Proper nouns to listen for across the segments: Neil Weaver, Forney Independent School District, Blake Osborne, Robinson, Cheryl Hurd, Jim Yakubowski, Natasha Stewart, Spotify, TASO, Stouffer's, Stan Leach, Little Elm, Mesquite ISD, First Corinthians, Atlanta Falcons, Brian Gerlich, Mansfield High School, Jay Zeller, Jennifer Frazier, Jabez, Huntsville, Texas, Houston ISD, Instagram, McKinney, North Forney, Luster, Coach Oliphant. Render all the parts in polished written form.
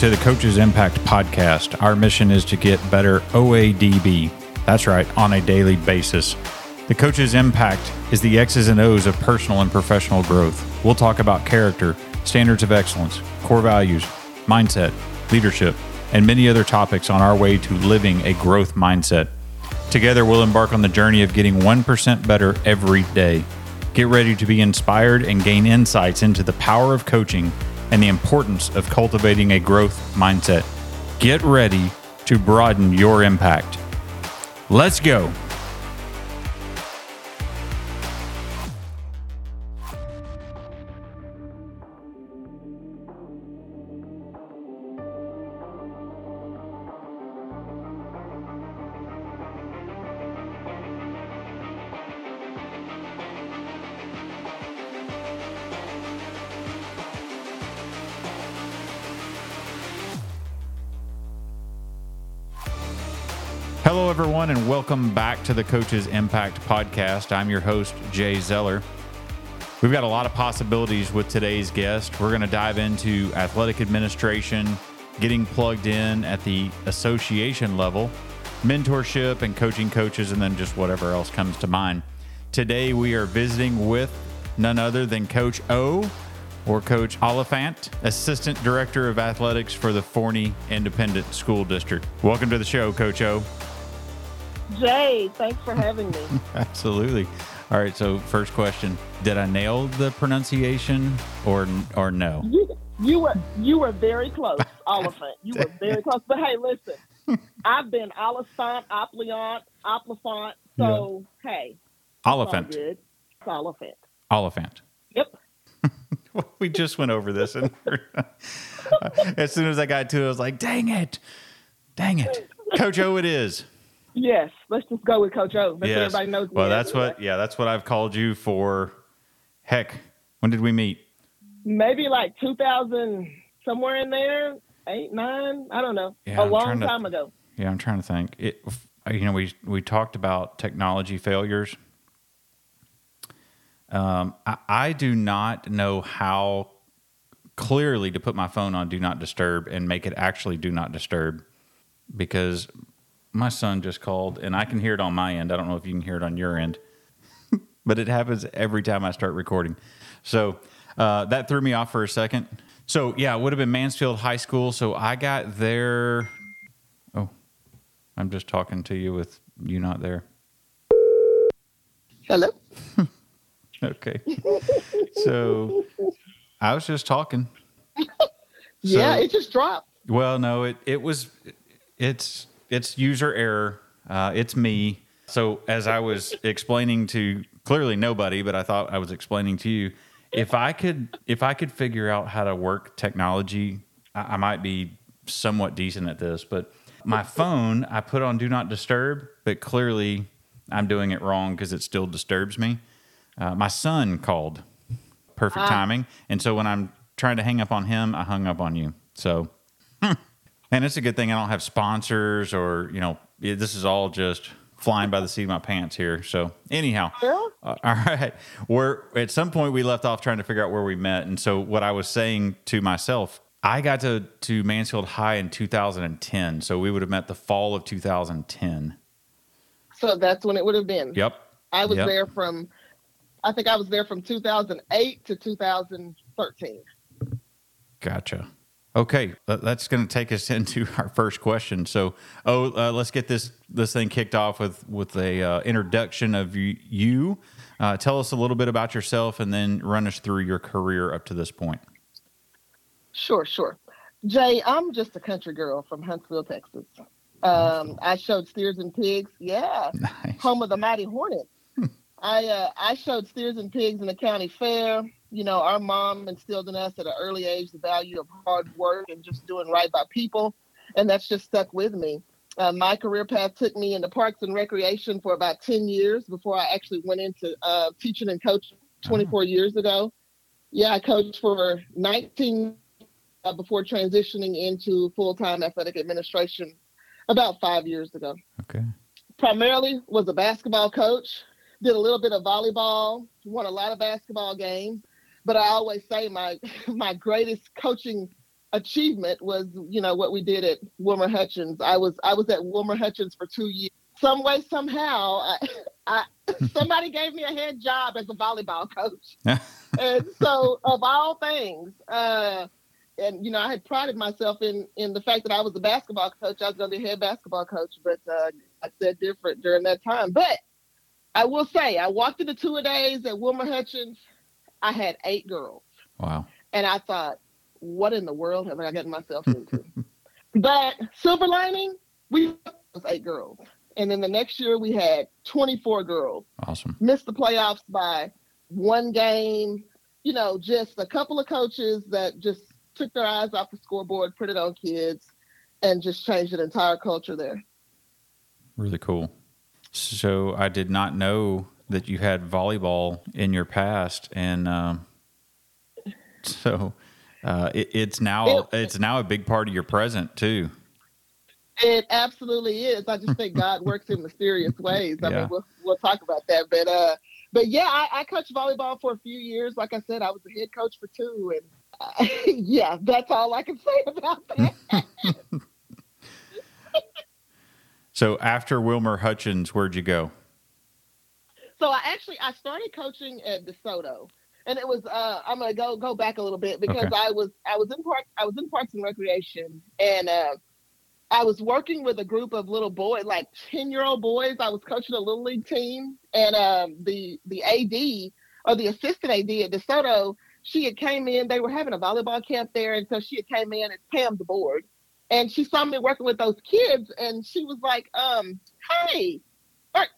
to the Coaches Impact podcast. Our mission is to get better OADB. That's right, on a daily basis. The Coaches Impact is the X's and O's of personal and professional growth. We'll talk about character, standards of excellence, core values, mindset, leadership, and many other topics on our way to living a growth mindset. Together, we'll embark on the journey of getting 1% better every day. Get ready to be inspired and gain insights into the power of coaching and the importance of cultivating a growth mindset. Get ready to broaden your impact. Let's go. Everyone, and welcome back to the Coaches Impact podcast. I'm your host, Jay Zeller. We've got a lot of possibilities with today's guest. We're going to dive into athletic administration, getting plugged in at the association level, mentorship and coaching coaches, and then just whatever else comes to mind. Today, we are visiting with none other than Coach O, or Coach Oliphant, Assistant Director of Athletics for the Forney Independent School District. Welcome to the show, Coach O. Jay, thanks for having me. Absolutely. All right, so first question, did I nail the pronunciation or no? You were very close, Oliphant. You were very close. But hey, listen, I've been Oliphant, Oliphant, so yeah. Hey. Oliphant. It's Oliphant. Oliphant. Yep. We just went over this. And as soon as I got to it, I was like, dang it. Coach O it is. Yes, let's just go with Coach O. Yes. Everybody knows. Well, that's what I've called you for. Heck, when did we meet? Maybe like 2000, somewhere in there, 8, 9, I don't know. Yeah, a long time ago. Yeah, I'm trying to think. We talked about technology failures. I do not know how clearly to put my phone on Do Not Disturb and make it actually Do Not Disturb, because my son just called, and I can hear it on my end. I don't know if you can hear it on your end, but it happens every time I start recording. So that threw me off for a second. So, yeah, it would have been Mansfield High School. So I got there. Oh, I'm just talking to you with you not there. Hello? Okay. So I was just talking. Yeah, so, it just dropped. Well, no, it's user error. It's me. So as I was explaining to clearly nobody, but I thought I was explaining to you, if I could figure out how to work technology, I might be somewhat decent at this. But my phone, I put on Do Not Disturb, but clearly I'm doing it wrong because it still disturbs me. My son called. Perfect timing. And so when I'm trying to hang up on him, I hung up on you. So... And it's a good thing I don't have sponsors or, this is all just flying by the seat of my pants here. So anyhow, yeah. All right. At some point we left off trying to figure out where we met. And so what I was saying to myself, I got to Mansfield High in 2010. So we would have met the fall of 2010. So that's when it would have been. Yep. I think I was there from 2008 to 2013. Gotcha. Okay, that's going to take us into our first question. So, let's get this thing kicked off with a introduction of you. Tell us a little bit about yourself, and then run us through your career up to this point. Sure. Jay, I'm just a country girl from Huntsville, Texas. I showed steers and pigs. Yeah, nice. Home of the Mighty Hornet. I showed steers and pigs in the county fair. Our mom instilled in us at an early age the value of hard work and just doing right by people, and that's just stuck with me. My career path took me into parks and recreation for about 10 years before I actually went into teaching and coaching 24 years ago. Yeah, I coached for 19 before transitioning into full-time athletic administration about 5 years ago. Okay. Primarily was a basketball coach, did a little bit of volleyball, won a lot of basketball games. But I always say my greatest coaching achievement was, you know, what we did at Wilmer Hutchins. I was at Wilmer Hutchins for 2 years. Some way, somehow, somebody gave me a head job as a volleyball coach. And so, of all things, and, you know, I had prided myself in the fact that I was a basketball coach. I was going to be head basketball coach, but I said different during that time. But I will say, I walked into two-a-days at Wilmer Hutchins. I had 8 girls. Wow. And I thought, what in the world have I gotten myself into? But silver lining, we was 8 girls. And then the next year we had 24 girls. Awesome. Missed the playoffs by 1 game. You know, just a couple of coaches that just took their eyes off the scoreboard, put it on kids, and just changed an entire culture there. Really cool. So I did not know that you had volleyball in your past, and it's now a big part of your present too. It absolutely is. I just think God works in mysterious ways. I mean, we'll talk about that, but yeah, I coached volleyball for a few years. Like I said, I was a head coach for 2, and yeah, that's all I can say about that. So after Wilmer Hutchins, where'd you go? So I started coaching at DeSoto, and it was I'm gonna go back a little bit because okay. I was in Parks and Recreation, and I was working with a group of little boys, like 10-year-old boys. I was coaching a little league team, and the AD or the assistant AD at DeSoto, she had came in. They were having a volleyball camp there, and so she had came in as Pam the board, and she saw me working with those kids, and she was like, "Hey,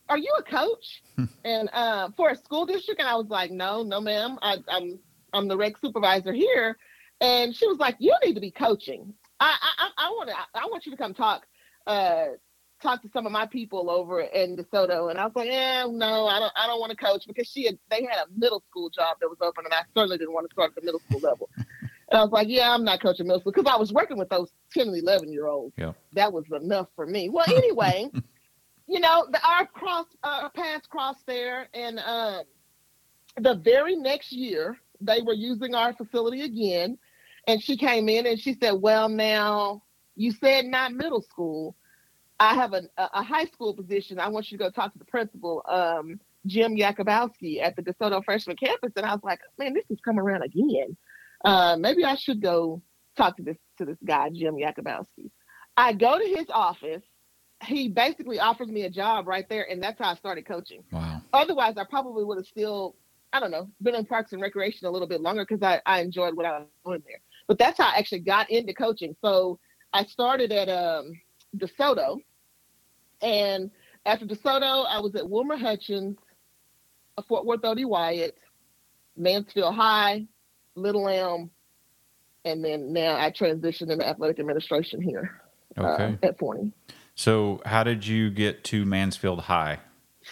are you a coach?" And for a school district, and I was like, "No, ma'am. I'm the rec supervisor here." And she was like, "You need to be coaching. I want you to come talk to some of my people over in DeSoto." And I was like, no, I don't want to coach, because they had a middle school job that was open, and I certainly didn't want to start at the middle school level. And I was like, I'm not coaching middle school, because I was working with those 10 and 11-year-olds. Yeah. That was enough for me. Well, anyway, you know, our paths crossed there, and the very next year they were using our facility again, and she came in and she said, "Well, now you said not middle school. I have a high school position. I want you to go talk to the principal, Jim Yakubowski, at the DeSoto freshman campus." And I was like, man, this is coming around again. Maybe I should go talk to this guy, Jim Yakubowski. I go to his office. He basically offers me a job right there, and that's how I started coaching. Wow. Otherwise, I probably would have still, I don't know, been in Parks and Recreation a little bit longer, because I enjoyed what I was doing there. But that's how I actually got into coaching. So I started at DeSoto. And after DeSoto, I was at Wilmer Hutchins, Fort Worth Odie Wyatt, Mansfield High, Little Elm, and then now I transitioned into athletic administration here at Forney. So how did you get to Mansfield High?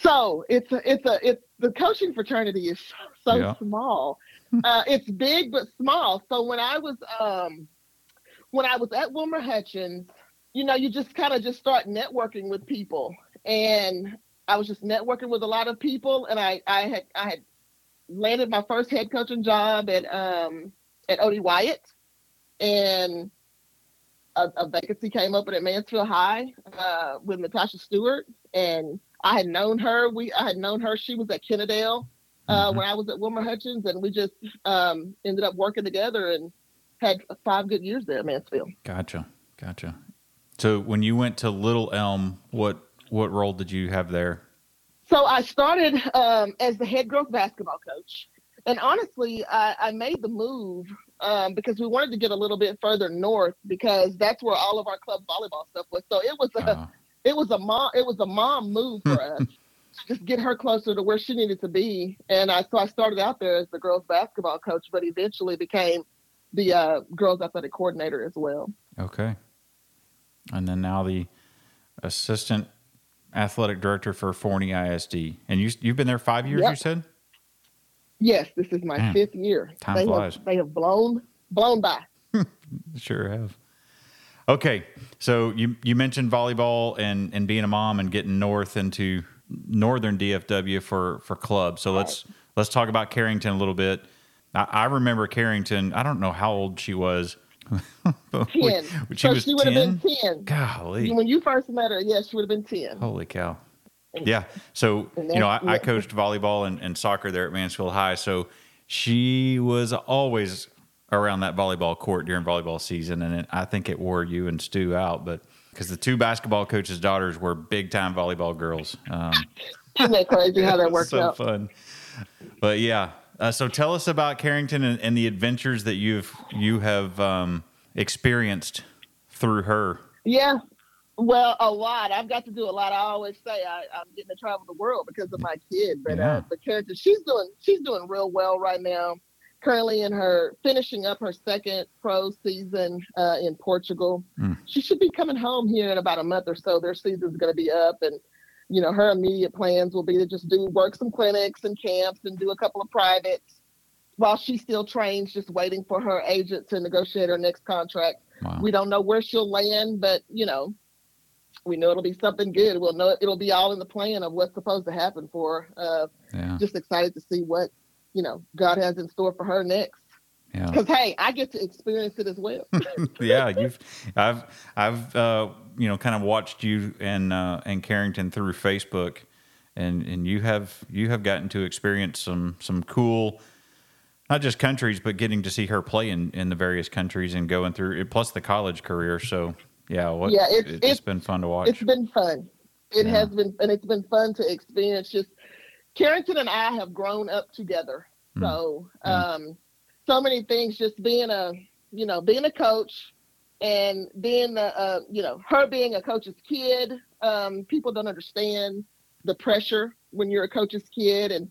So it's the coaching fraternity is so small. It's big but small. So when I was at Wilmer Hutchins, you know, you just kind of just start networking with people. And I was just networking with a lot of people. And I had landed my first head coaching job at Odie Wyatt. And a vacancy came open at Mansfield High with Natasha Stewart. And I had known her. She was at Kennedale when I was at Wilmer Hutchins. And we just ended up working together and had 5 good years there at Mansfield. Gotcha. So when you went to Little Elm, what role did you have there? So I started as the head girls basketball coach. And honestly, I made the move because we wanted to get a little bit further north, because that's where all of our club volleyball stuff was. So it was a mom move for us to just get her closer to where she needed to be. And so I started out there as the girls basketball coach, but eventually became the girls athletic coordinator as well. Okay. And then now the assistant athletic director for Forney ISD. And you've been there 5 years, yep. You said? Yes, this is my fifth year. Time flies. They have blown by. Sure have. Okay, so you mentioned volleyball and being a mom and getting north into northern DFW for clubs. So let's talk about Carrington a little bit. I remember Carrington. I don't know how old she was. 10. She would have been 10. Golly. When you first met her, yes, she would have been 10. Holy cow. Yeah. So, I coached volleyball and soccer there at Mansfield High. So she was always around that volleyball court during volleyball season. And I think it wore you and Stu out, but because the two basketball coaches' daughters were big time volleyball girls. Isn't that crazy how that worked out? So fun. But yeah. So tell us about Carrington and the adventures that you have experienced through her. Yeah, well, a lot. I've got to do a lot. I always say I'm getting to travel the world because of my kid. But the Carrington, she's doing real well right now. Currently finishing up her second pro season in Portugal. She should be coming home here in about a month or so. Their season's going to be up, and her immediate plans will be to just work some clinics and camps and do a couple of privates while she still trains, just waiting for her agent to negotiate her next contract. Wow. We don't know where she'll land, but, we know it'll be something good. We'll know it'll be all in the plan of what's supposed to happen for her. Just excited to see what, God has in store for her next. Because, hey, I get to experience it as well. I've kind of watched you and Carrington through Facebook, and you have gotten to experience some cool, not just countries, but getting to see her play in the various countries and going through it, plus the college career. So, it's been fun to watch. It's been fun. It has been, and it's been fun to experience. Just Carrington and I have grown up together. So, so many things, just being a coach and being, her being a coach's kid. People don't understand the pressure when you're a coach's kid, and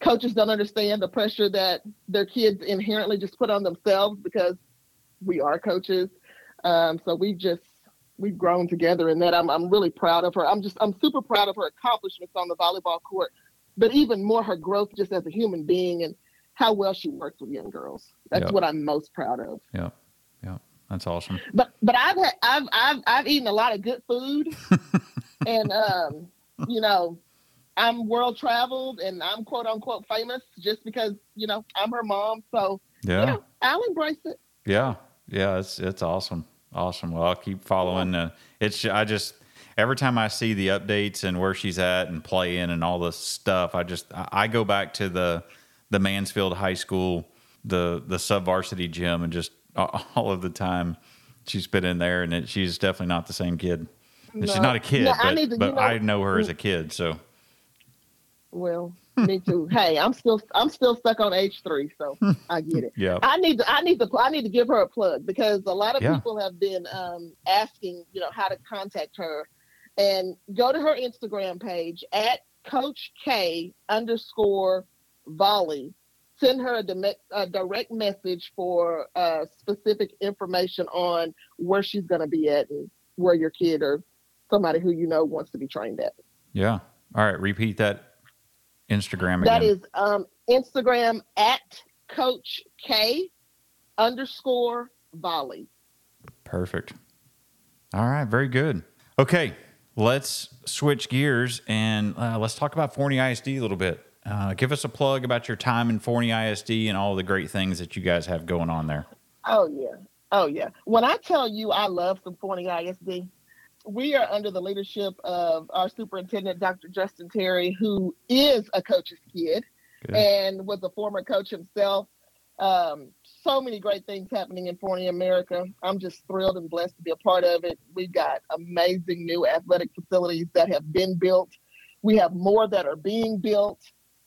coaches don't understand the pressure that their kids inherently just put on themselves because we are coaches. So we've grown together in that. I'm really proud of her. I'm super proud of her accomplishments on the volleyball court, but even more her growth just as a human being and how well she works with young girls. That's what I'm most proud of. Yeah. Yeah. That's awesome. But I've eaten a lot of good food and, I'm world traveled and I'm quote unquote famous just because, I'm her mom. So I'll embrace it. Yeah. Yeah. It's awesome. Awesome. Well, I'll keep following. Every time I see the updates and where she's at and playing and all this stuff, I go back to the Mansfield High School, the sub-varsity gym, and just all of the time she's been in there, and she's definitely not the same kid. No, she's not a kid, I know her as a kid, so. Well, me too. Hey, I'm still stuck on age 3, so I get it. Yeah. I need to give her a plug because a lot of people have been asking, how to contact her, and go to her Instagram page at Coach K underscore Volley. Send her a direct message for specific information on where she's going to be at and where your kid or somebody who wants to be trained at. Yeah. All right. Repeat that Instagram again. That is Instagram at Coach K underscore Volley. Perfect. All right. Very good. Okay. Let's switch gears and let's talk about Forney ISD a little bit. Give us a plug about your time in Forney ISD and all the great things that you guys have going on there. Oh, yeah. When I tell you I love some Forney ISD, we are under the leadership of our superintendent, Dr. Justin Terry, who is a coach's kid and was a former coach himself. So many great things happening in Forney America. I'm just thrilled and blessed to be a part of it. We've got amazing new athletic facilities that have been built. We have more that are being built.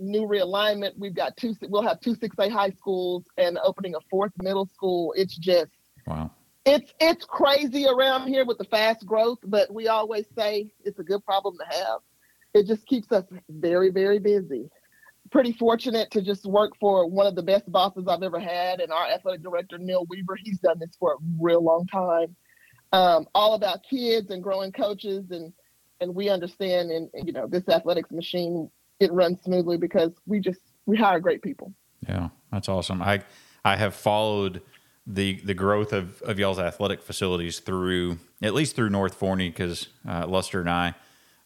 New realignment. We'll have 2 6A high schools and opening a 4th middle school. It's just wow. It's crazy around here with the fast growth, but we always say it's a good problem to have. It just keeps us very, very busy. Pretty fortunate to just work for one of the best bosses I've ever had, and our athletic director, Neil Weaver, he's done this for a real long time. All about kids and growing coaches, and we understand and this athletics machine, it runs smoothly because we hire great people. Yeah, that's awesome. I have followed the growth of y'all's athletic facilities at least through North Forney because Luster and I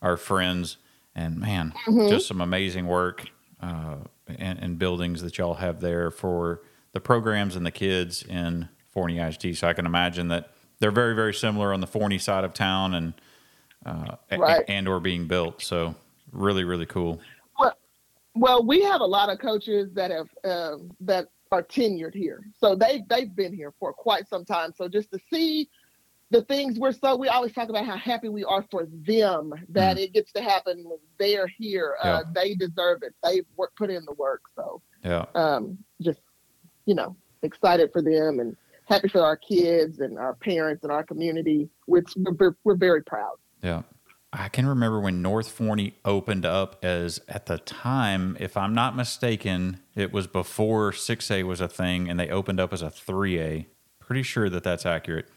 are friends. And man, just some amazing work and buildings that y'all have there for the programs and the kids in Forney ISD. So I can imagine that they're very, very similar on the Forney side of town and or being built. So really, really cool. Well, we have a lot of coaches that have that are tenured here. So they've been here for quite some time. So just to see the things we always talk about how happy we are for them that it gets to happen when they're here. They deserve it. They've put in the work. So just, excited for them and happy for our kids and our parents and our community. We're very proud. Yeah. I can remember when North Forney opened up as, at the time, if I'm not mistaken, it was before 6A was a thing, and they opened up as a 3A. Pretty sure that that's accurate,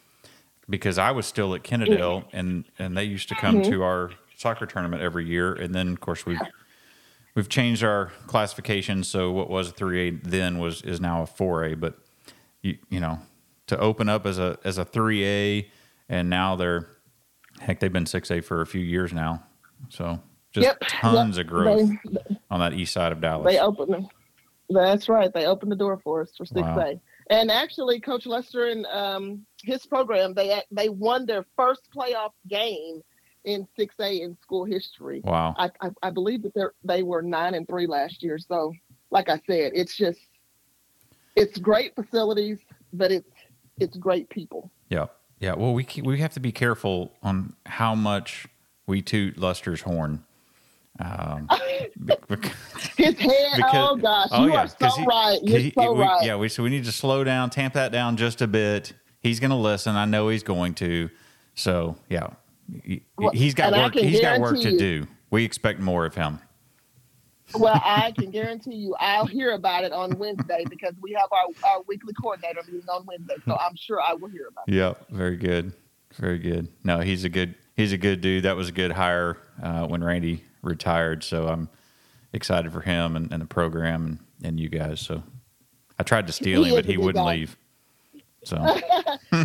because I was still at Kennedale, and they used to come to our soccer tournament every year. And then, of course, we've changed our classification, so what was a 3A then is now a 4A. But, you know, to open up as a 3A, and now they're... Heck, they've been 6A for a few years now. So just tons of growth on that east side of Dallas. They opened them. That's right. They opened the door for us for 6A. Wow. And actually, Coach Luster and his program, they won their first playoff game in 6A in school history. Wow. I believe that they were 9-3 last year. So, like I said, it's great facilities, but it's great people. Yeah. Yeah, well, we have to be careful on how much we toot Luster's horn. His head, oh gosh, right. You're so right. Yeah, so we need to slow down, tamp that down just a bit. He's going to listen. I know he's going to. So, yeah, he's got work to do. We expect more of him. Well, I can guarantee you I'll hear about it on Wednesday, because we have our weekly coordinator meeting on Wednesday. So I'm sure I will hear about it. Yeah, very good. Very good. No, he's a good dude. That was a good hire when Randy retired. So I'm excited for him and the program and you guys. So I tried to steal him, but he wouldn't leave. So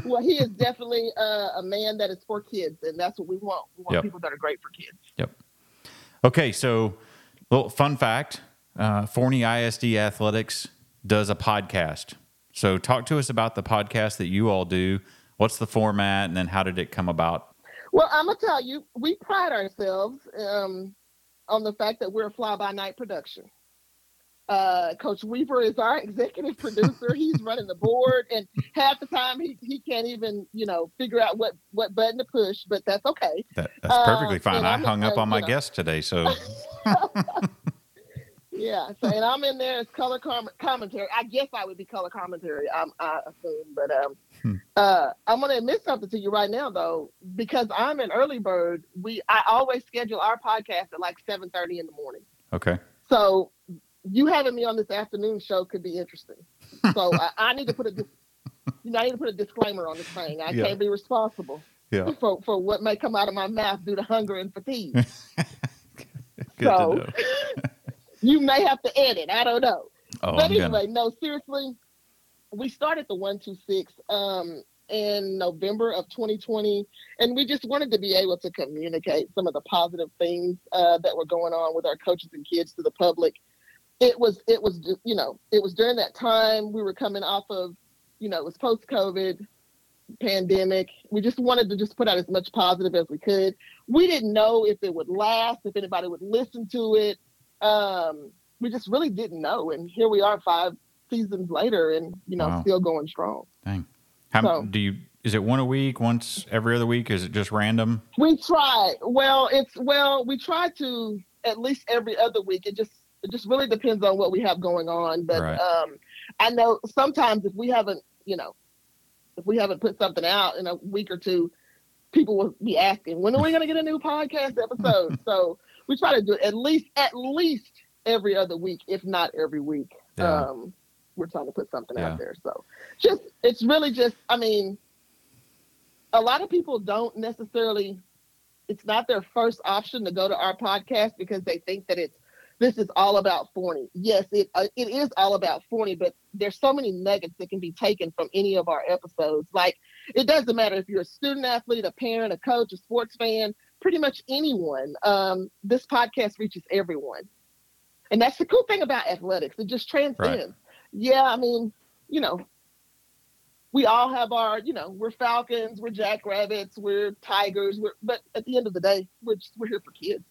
well, he is definitely a man that is for kids, and that's what we want. We want people that are great for kids. Yep. Okay, so well, fun fact, Forney ISD Athletics does a podcast. So talk to us about the podcast that you all do. What's the format, and then how did it come about? Well, I'm going to tell you, we pride ourselves on the fact that we're a fly-by-night production. Coach Weaver is our executive producer. He's running the board, and half the time he can't even, figure out what button to push, but that's okay. That's perfectly fine. I hung up on my guest today, so. Yeah, so, and I'm in there as color commentary. I guess I would be color commentary, I assume, but I'm going to admit something to you right now, though, because I'm an early bird. I always schedule our podcast at like 7:30 in the morning. Okay. So you having me on this afternoon show could be interesting. So I need to put a disclaimer on this thing. I can't be responsible for what may come out of my mouth due to hunger and fatigue. Good so you may have to edit. I don't know. But anyway, no, seriously, we started the 126 in November of 2020, and we just wanted to be able to communicate some of the positive things that were going on with our coaches and kids to the public. It was during that time we were coming off of, it was post-COVID pandemic. We just wanted to just put out as much positive as we could. We didn't know if it would last, if anybody would listen to it. We just really didn't know. And here we are 5 seasons later and, still going strong. Dang. Is it one a week, once every other week? Is it just random? We try. Well, we try to at least every other week. It just really depends on what we have going on. But right. I know sometimes if we haven't put something out in a week or two, people will be asking, when are we going to get a new podcast episode? So we try to do it at least every other week, if not every week. Yeah. We're trying to put something out there. So it's really just, a lot of people don't necessarily, it's not their first option to go to our podcast because they think that this is all about Forney. Yes, it is all about Forney, but there's so many nuggets that can be taken from any of our episodes. Like, it doesn't matter if you're a student athlete, a parent, a coach, a sports fan, pretty much anyone. This podcast reaches everyone. And that's the cool thing about athletics. It just transcends. Right. Yeah, we all have our, you know, we're falcons, we're jackrabbits, we're tigers, but at the end of the day, we're here for kids.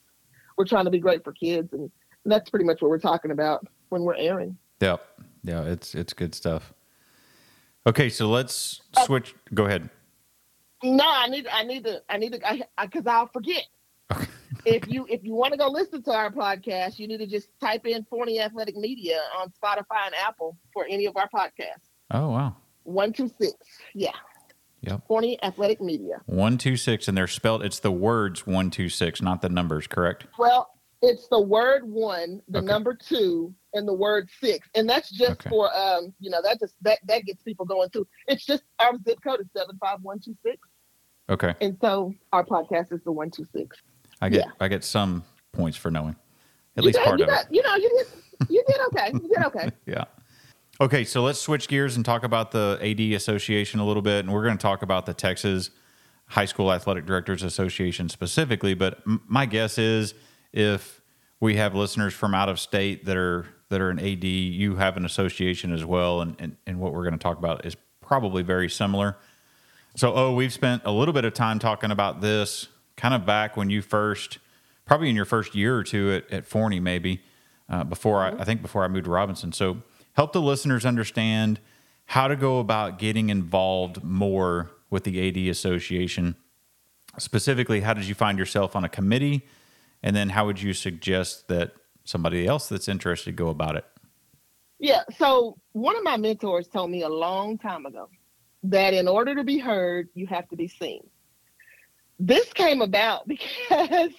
We're trying to be great for kids, and that's pretty much what we're talking about when we're airing. Yeah. Yeah, it's good stuff. Okay, so let's switch. Go ahead. No, I need to, because I'll forget. Okay. If you want to go listen to our podcast, you need to just type in Forney Athletic Media on Spotify and Apple for any of our podcasts. Oh, wow. 126. Yeah. Yep. Forney Athletic Media. 126, and they're spelled, it's the words 126, not the numbers, correct? Well, it's the word 1, the number 2, and the word 6. And that's just for, that gets people going too. It's just our zip code is 75126. Okay. And so our podcast is the 126. I get some points for knowing at least part of it. You did okay. Yeah. Okay, so let's switch gears and talk about the AD Association a little bit, and we're going to talk about the Texas High School Athletic Directors Association specifically, but my guess is if we have listeners from out of state that are an AD, you have an association as well, and what we're going to talk about is probably very similar. So, we've spent a little bit of time talking about this kind of back when you first, probably in your first year or two at Forney maybe, before I moved to Robinson. So help the listeners understand how to go about getting involved more with the AD Association. Specifically, how did you find yourself on a committee? And then how would you suggest that somebody else that's interested go about it? Yeah, so one of my mentors told me a long time ago that in order to be heard, you have to be seen. This came about because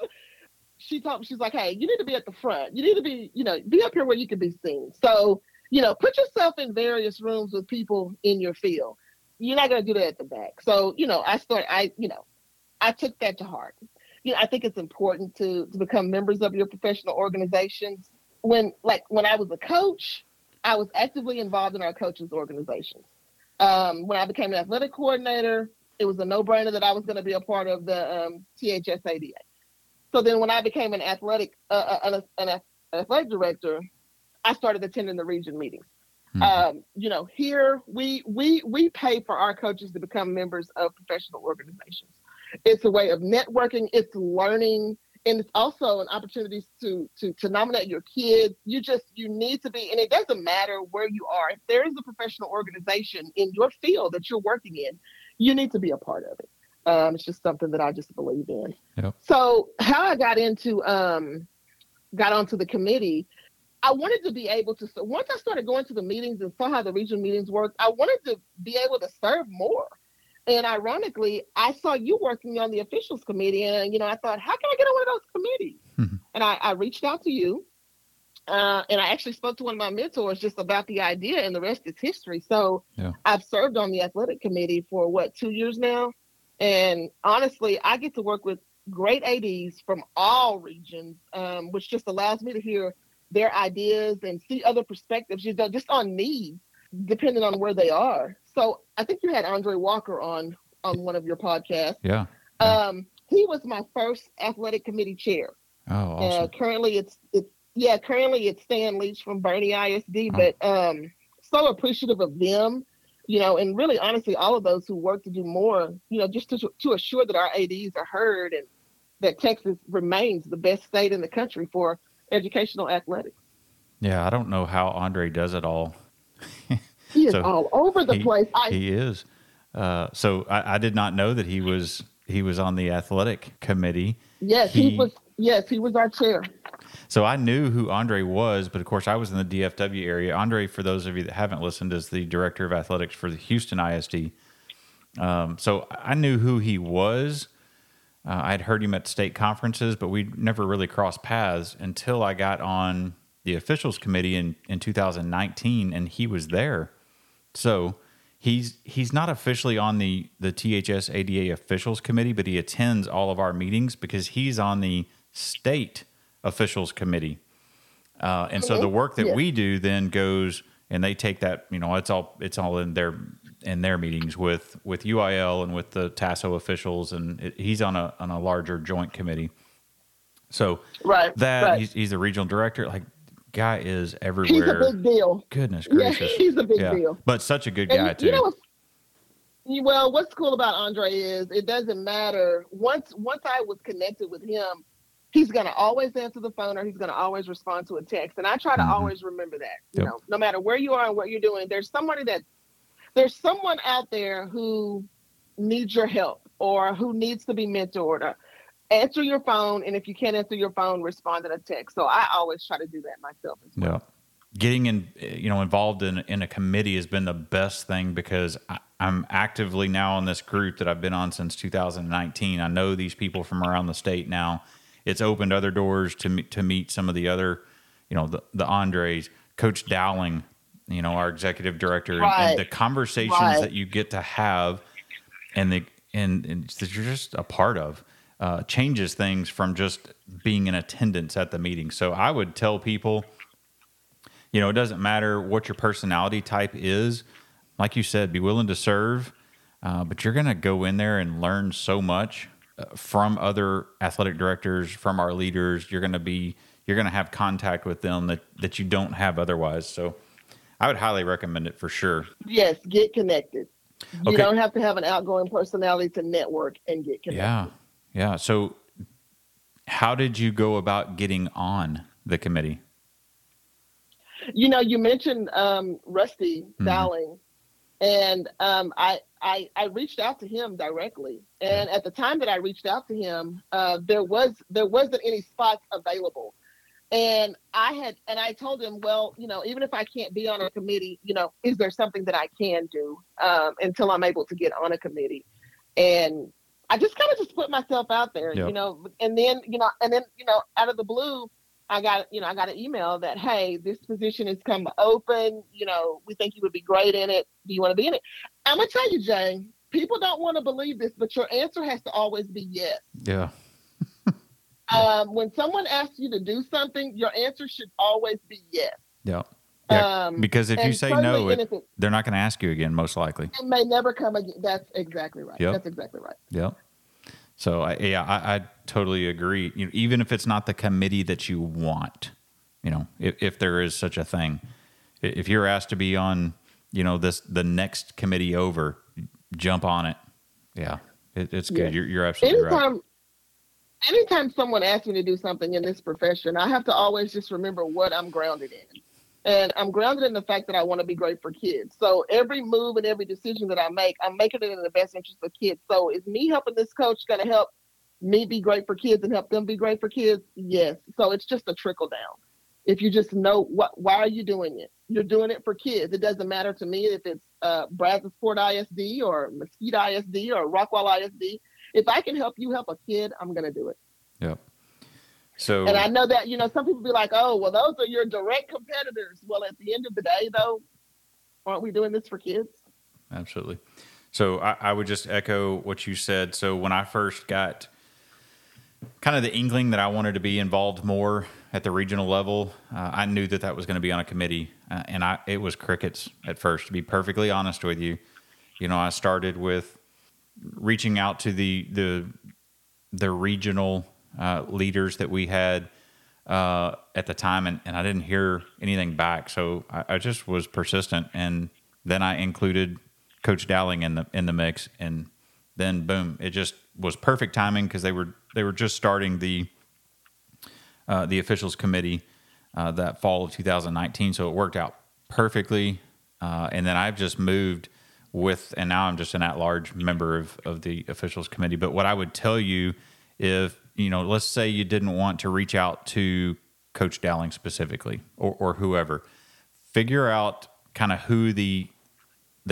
she's like, hey, you need to be at the front. You need to be, be up here where you can be seen. So, put yourself in various rooms with people in your field. You're not going to do that at the back. So, I took that to heart. I think it's important to become members of your professional organizations. When I was a coach, I was actively involved in our coaches' organizations. When I became an athletic coordinator, it was a no-brainer that I was going to be a part of the THSADA. So then when I became an athletic director, I started attending the region meetings. Mm-hmm. Here we pay for our coaches to become members of professional organizations. It's a way of networking, it's learning, and it's also an opportunity to nominate your kids. You need to be, and it doesn't matter where you are. If there is a professional organization in your field that you're working in, you need to be a part of it. It's just something that I just believe in. Yep. So how I got onto the committee, I wanted to be able to, so once I started going to the meetings and saw how the regional meetings worked, I wanted to be able to serve more. And ironically, I saw you working on the officials committee, and, I thought, how can I get on one of those committees? Mm-hmm. And I reached out to you, and I actually spoke to one of my mentors just about the idea, and the rest is history. So yeah. I've served on the athletic committee for, 2 years now? And honestly, I get to work with great ADs from all regions, which just allows me to hear their ideas and see other perspectives, just on needs, depending on where they are. So I think you had Andre Walker on one of your podcasts. Yeah. He was my first athletic committee chair. Oh, awesome. Currently it's Stan Leach from Bernie ISD, but so appreciative of them, and really honestly all of those who work to do more, just to assure that our ADs are heard and that Texas remains the best state in the country for educational athletics. Yeah, I don't know how Andre does it all. He is all over the place. He is. So I did not know that he was on the athletic committee. Yes, he was our chair. So I knew who Andre was, but of course I was in the DFW area. Andre, for those of you that haven't listened, is the director of athletics for the Houston ISD. So I knew who he was. I'd heard him at state conferences, but we never really crossed paths until I got on the officials committee in 2019, and he was there. So he's not officially on the THSADA officials committee, but he attends all of our meetings because he's on the state officials committee. And so the work that we do then goes, and they take that, it's all in their meetings with UIL and with the TASO officials, and he's on a larger joint committee. So he's the regional director. Like, guy is everywhere. He's a big deal. Goodness gracious. He's a big deal. But such a good guy, too. Well, what's cool about Andre is it doesn't matter. Once I was connected with him, he's going to always answer the phone or he's going to always respond to a text. And I try to always remember that, you know, no matter where you are and what you're doing, there's someone out there who needs your help or who needs to be mentored or answer your phone. And if you can't answer your phone, respond to a text. So I always try to do that myself as well. Yeah. Getting in, you know, involved in a committee has been the best thing because I'm actively now in this group that I've been on since 2019. I know these people from around the state now. It's opened other doors to meet some of the other, you know, the Andres, Coach Dowling, you know, our executive director, and the conversations that you get to have and that you're just a part of changes things from just being in attendance at the meeting. So I would tell people, you know, it doesn't matter what your personality type is. Like you said, be willing to serve, but you're going to go in there and learn so much from other athletic directors, from our leaders. You're going to have contact with them that you don't have otherwise. So I would highly recommend it for sure. Yes, get connected. You don't have to have an outgoing personality to network and get connected. Yeah. So how did you go about getting on the committee? You know, you mentioned Rusty Dowling, and I reached out to him directly. And at the time that I reached out to him, there wasn't any spots available, and I told him, well, you know, even if I can't be on a committee, you know, is there something that I can do until I'm able to get on a committee? And I just kind of just put myself out there, you know, and then out of the blue, I got an email that, hey, this position has come open. You know, we think you would be great in it. Do you want to be in it? I'm going to tell you, Jane, people don't want to believe this, but your answer has to always be yes. Yeah. When someone asks you to do something, your answer should always be yes. Yeah. Because if you say no, they're not going to ask you again, most likely. It may never come again. That's exactly right. Yep. That's exactly right. Yeah. So, I totally agree. You know, even if it's not the committee that you want, you know, if there is such a thing, if you're asked to be on, you know, the next committee over, jump on it. Yeah, it's good. You're absolutely right. Anytime someone asks me to do something in this profession, I have to always just remember what I'm grounded in. And I'm grounded in the fact that I want to be great for kids. So every move and every decision that I make, I'm making it in the best interest of kids. So is me helping this coach going to help me be great for kids and help them be great for kids? Yes. So it's just a trickle down. If you just know why are you doing it? You're doing it for kids. It doesn't matter to me if it's Brazosport ISD or Mesquite ISD or Rockwall ISD. If I can help you help a kid, I'm going to do it. Yep. So, and I know that, you know, some people be like, oh, well, those are your direct competitors. Well, at the end of the day, though, aren't we doing this for kids? Absolutely. So I would just echo what you said. So when I first got kind of the inkling that I wanted to be involved more at the regional level, I knew that was going to be on a committee. And it was crickets at first, to be perfectly honest with you. You know, I started with reaching out to the regional leaders that we had at the time, and I didn't hear anything back. So I just was persistent, and then I included Coach Dowling in the mix, and then boom, it just was perfect timing because they were just starting the officials committee that fall of 2019. So it worked out perfectly, and then I've just moved with, and now I'm just an at-large member of the officials committee. But what I would tell you, if you know, let's say you didn't want to reach out to Coach Dowling specifically or whoever, figure out kind of who the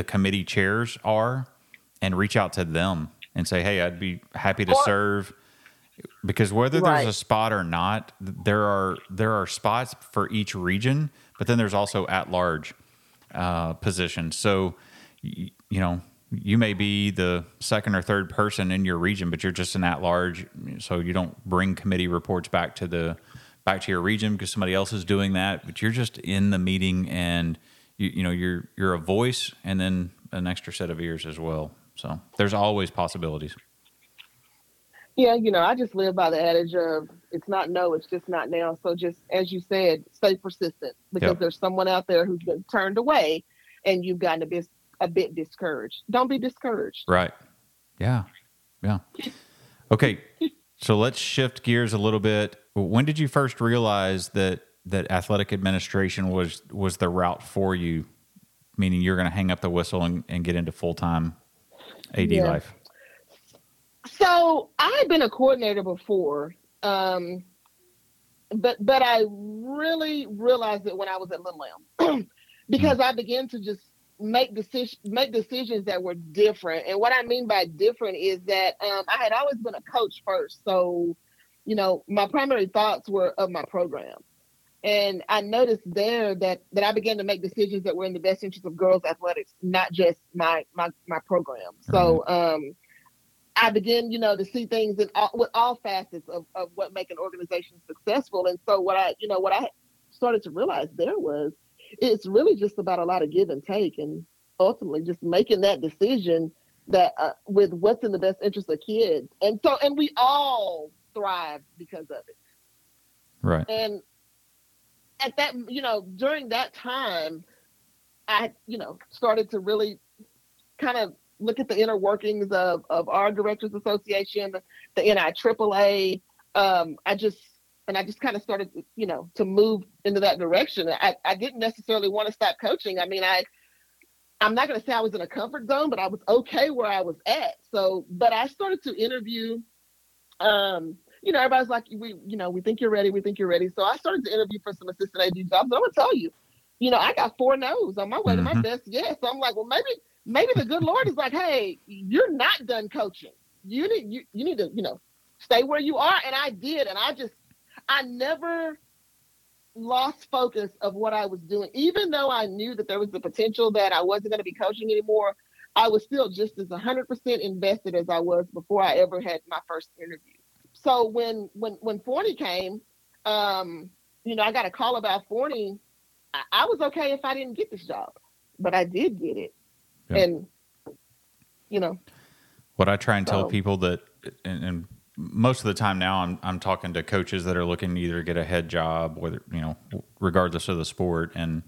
committee chairs are and reach out to them and say, hey, I'd be happy to serve. Because whether there's a spot or not, there are spots for each region, but then there's also at-large positions. So, you know, you may be the second or third person in your region, but you're just an at-large, so you don't bring committee reports back to your region because somebody else is doing that. But you're just in the meeting, and you're a voice, and then an extra set of ears as well. So there's always possibilities. Yeah, you know, I just live by the adage of it's not no, it's just not now. So just as you said, stay persistent because there's someone out there who's been turned away, and you've gotten to be a bit discouraged. Don't be discouraged. Right. Yeah. Yeah. Okay. So let's shift gears a little bit. When did you first realize that athletic administration was the route for you, meaning you're going to hang up the whistle and get into full-time AD life? So I had been a coordinator before, but I really realized it when I was at Little Elm because I began to just make decisions that were different. And what I mean by different is that I had always been a coach first. So, you know, my primary thoughts were of my program. And I noticed there that I began to make decisions that were in the best interest of girls athletics, not just my program. Mm-hmm. So I began, you know, to see things with all facets of what make an organization successful. And so what I started to realize there was it's really just about a lot of give and take, and ultimately just making that decision that with what's in the best interest of kids. And so, and we all thrive because of it. Right. And at that, you know, during that time, I, you know, started to really kind of look at the inner workings of our Directors Association, the NIAAA. I just kind of started, you know, to move into that direction. I didn't necessarily want to stop coaching. I mean, I'm not going to say I was in a comfort zone, but I was okay where I was at. So, but I started to interview, you know, everybody's like, we think you're ready. We think you're ready. So I started to interview for some assistant AD jobs. But I'm going to tell you, you know, I got 4 no's on my way to my best yes. So I'm like, well, maybe the good Lord is like, hey, you're not done coaching. You need to, you know, stay where you are. And I did. And I never lost focus of what I was doing. Even though I knew that there was the potential that I wasn't going to be coaching anymore, I was still just as 100% invested as I was before I ever had my first interview. So when Forney came, you know, I got a call about Forney. I was okay if I didn't get this job, but I did get it. Yeah. And, you know. What I try and tell people that – and most of the time now I'm talking to coaches that are looking to either get a head job, whether, you know, regardless of the sport. And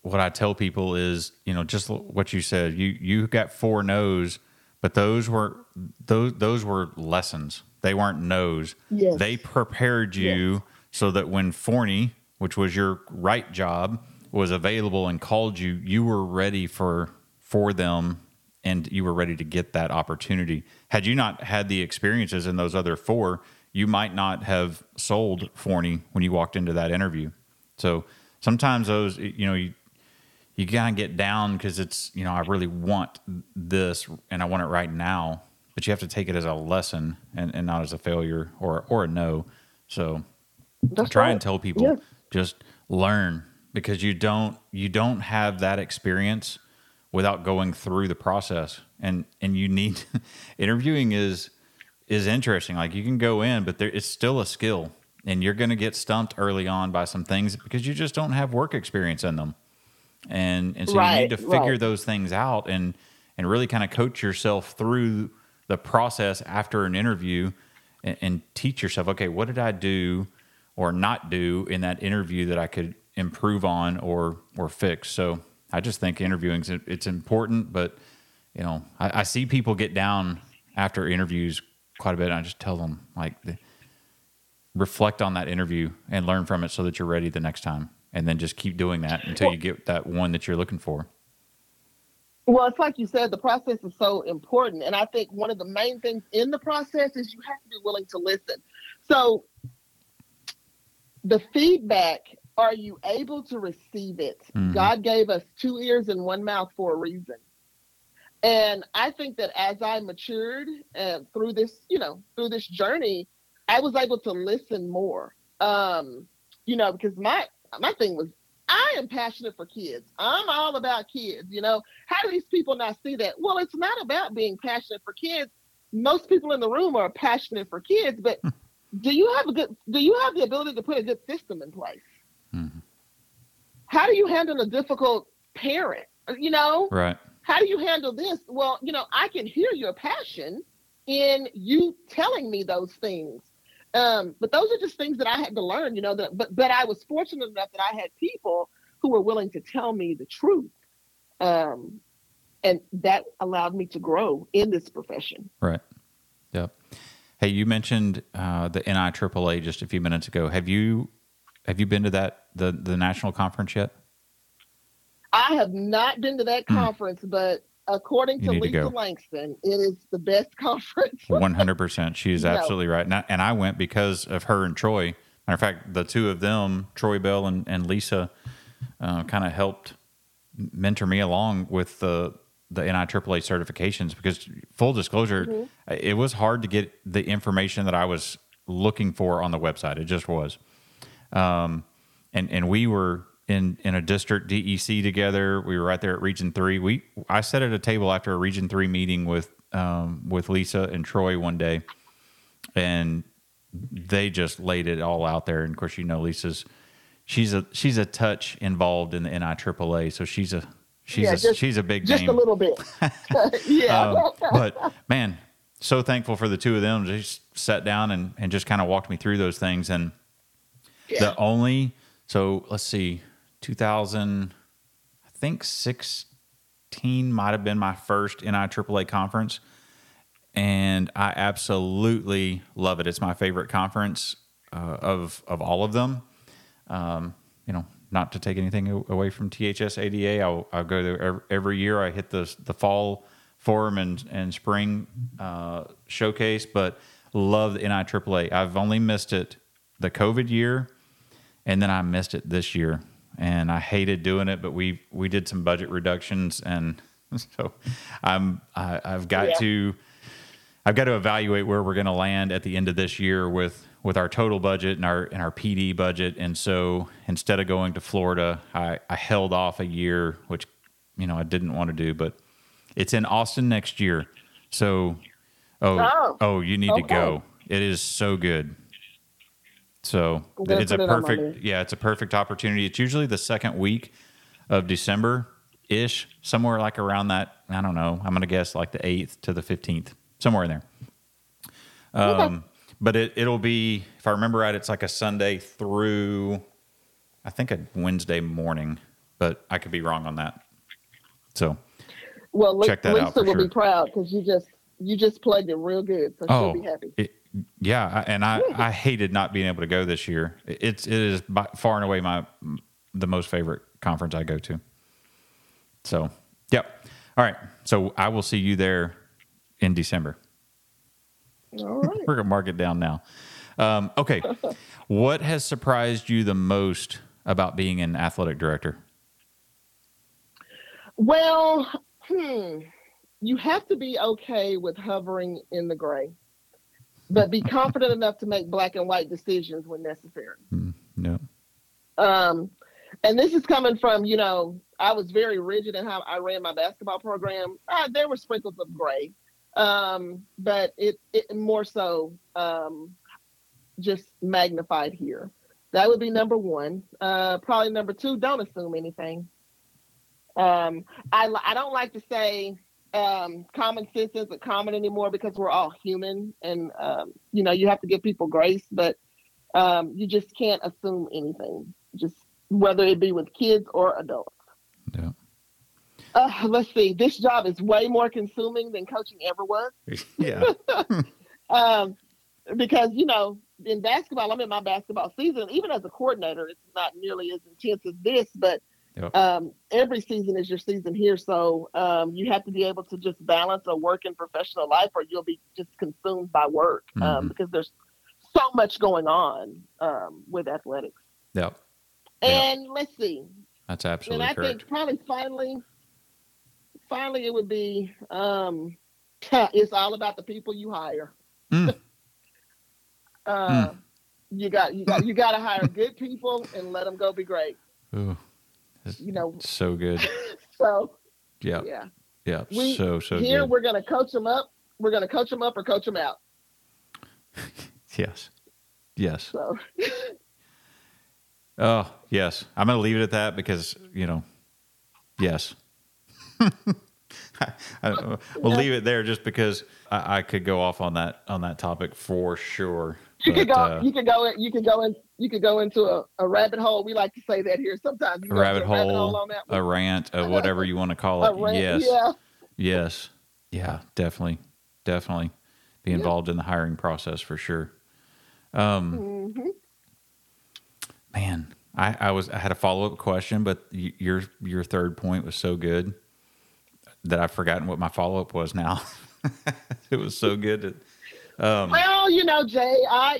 what I tell people is, you know, just what you said, you got 4 no's, but those were lessons. They weren't no's. Yes. They prepared you so that when Forney, which was your right job, was available and called you, you were ready for them. And you were ready to get that opportunity. Had you not had the experiences in those other 4, you might not have sold Forney when you walked into that interview. So sometimes those, you know, you kind of get down because it's, you know, I really want this and I want it right now. But you have to take it as a lesson and not as a failure or a no. So I try and tell people, just learn, because you don't have that experience without going through the process. And you need interviewing is interesting. Like, you can go in, but it's still a skill, and you're going to get stumped early on by some things because you just don't have work experience in them. And so you need to figure those things out and really kind of coach yourself through the process after an interview and teach yourself, okay, what did I do or not do in that interview that I could improve on or fix? So I just think interviewing, it's important, but, you know, I see people get down after interviews quite a bit, and I just tell them, like, reflect on that interview and learn from it so that you're ready the next time, and then just keep doing that until you get that one that you're looking for. Well, it's like you said, the process is so important, and I think one of the main things in the process is you have to be willing to listen. So the feedback, are you able to receive it? Mm-hmm. God gave us 2 ears and 1 mouth for a reason. And I think that as I matured through this journey, I was able to listen more. You know, because my thing was, I am passionate for kids. I'm all about kids. You know, how do these people not see that? Well, it's not about being passionate for kids. Most people in the room are passionate for kids, but do you have the ability to put a good system in place? Mm-hmm. How do you handle a difficult parent? You know, right? How do you handle this? Well, you know, I can hear your passion in you telling me those things, but those are just things that I had to learn. You know, but I was fortunate enough that I had people who were willing to tell me the truth, And that allowed me to grow in this profession. Right. Yep. Hey, you mentioned the NIAAA just a few minutes ago. Have you been to that the national conference yet? I have not been to that conference, but according to Lisa Langston, it is the best conference. 100%. She is absolutely right. And I went because of her and Troy. Matter of fact, the two of them, Troy Bell and Lisa, kind of helped mentor me along with the NIAAA certifications, because full disclosure, it was hard to get the information that I was looking for on the website. It just was. And we were in a district DEC together. We were right there at Region 3. I sat at a table after a Region 3 meeting with Lisa and Troy one day, and they just laid it all out there. And of course, you know, Lisa's, she's a touch involved in the NIAAA. So she's a big name. Just a little bit. Yeah. But man, so thankful for the two of them. They just sat down and just kind of walked me through those things. And so let's see, 2016 might've been my first NIAAA conference. And I absolutely love it. It's my favorite conference of all of them. Not to take anything away from THSADA, I'll go there every year. I hit the fall forum and spring showcase, but love the NIAAA. I've only missed it the COVID year, and then I missed it this year. And I hated doing it, but we did some budget reductions, and so I've got to evaluate where we're going to land at the end of this year with our total budget and our PD budget. And so instead of going to Florida, I held off a year, which, I didn't want to do, but it's in Austin next year. So, you need to go. It is so good. So it's a perfect opportunity. It's usually the second week of December-ish, somewhere like around that. I don't know. I'm going to guess like the 8th to the 15th. Somewhere in there. But it'll be, if I remember right, it's like a Sunday through, I think, a Wednesday morning, but I could be wrong on that. So, check that Lisa out. Lisa will be proud because you just plugged it real good, so she'll be happy. I hated not being able to go this year. It is by far and away the most favorite conference I go to. So, yep. All right. So I will see you there in December. All right. We're going to mark it down now. Okay. What has surprised you the most about being an athletic director? Well, you have to be okay with hovering in the gray, but be confident enough to make black and white decisions when necessary. No. And this is coming from, I was very rigid in how I ran my basketball program. There were sprinkles of gray. But it more so, just magnified here. That would be number one. Probably number two, don't assume anything. I don't like to say, common sense isn't common anymore, because we're all human and, you have to give people grace, but, you just can't assume anything, just whether it be with kids or adults. Yeah. Let's see. This job is way more consuming than coaching ever was. Yeah. Because, in basketball, I'm in my basketball season. Even as a coordinator, it's not nearly as intense as this, but every season is your season here. So you have to be able to just balance a work and professional life, or you'll be just consumed by work because there's so much going on with athletics. Yep. And let's see. That's absolutely correct. And I think probably finally it would be, it's all about the people you hire. You got to hire good people and let them go be great. Ooh, so good. Yeah. Here we're going to coach them up. We're going to coach them up or coach them out. Yes. So. Oh, yes. I'm going to leave it at that because, yes. We'll leave it there just because I could go off on that topic for sure. You could go into a rabbit hole. We like to say that here sometimes. A rabbit hole on that one. A rant, whatever you want to call it. Rant, yes. Yeah. Yes. Yeah, definitely. Definitely be involved in the hiring process for sure. Man, I had a follow-up question, but your third point was so good that I've forgotten what my follow-up was now. It was so good. Well, Jay, I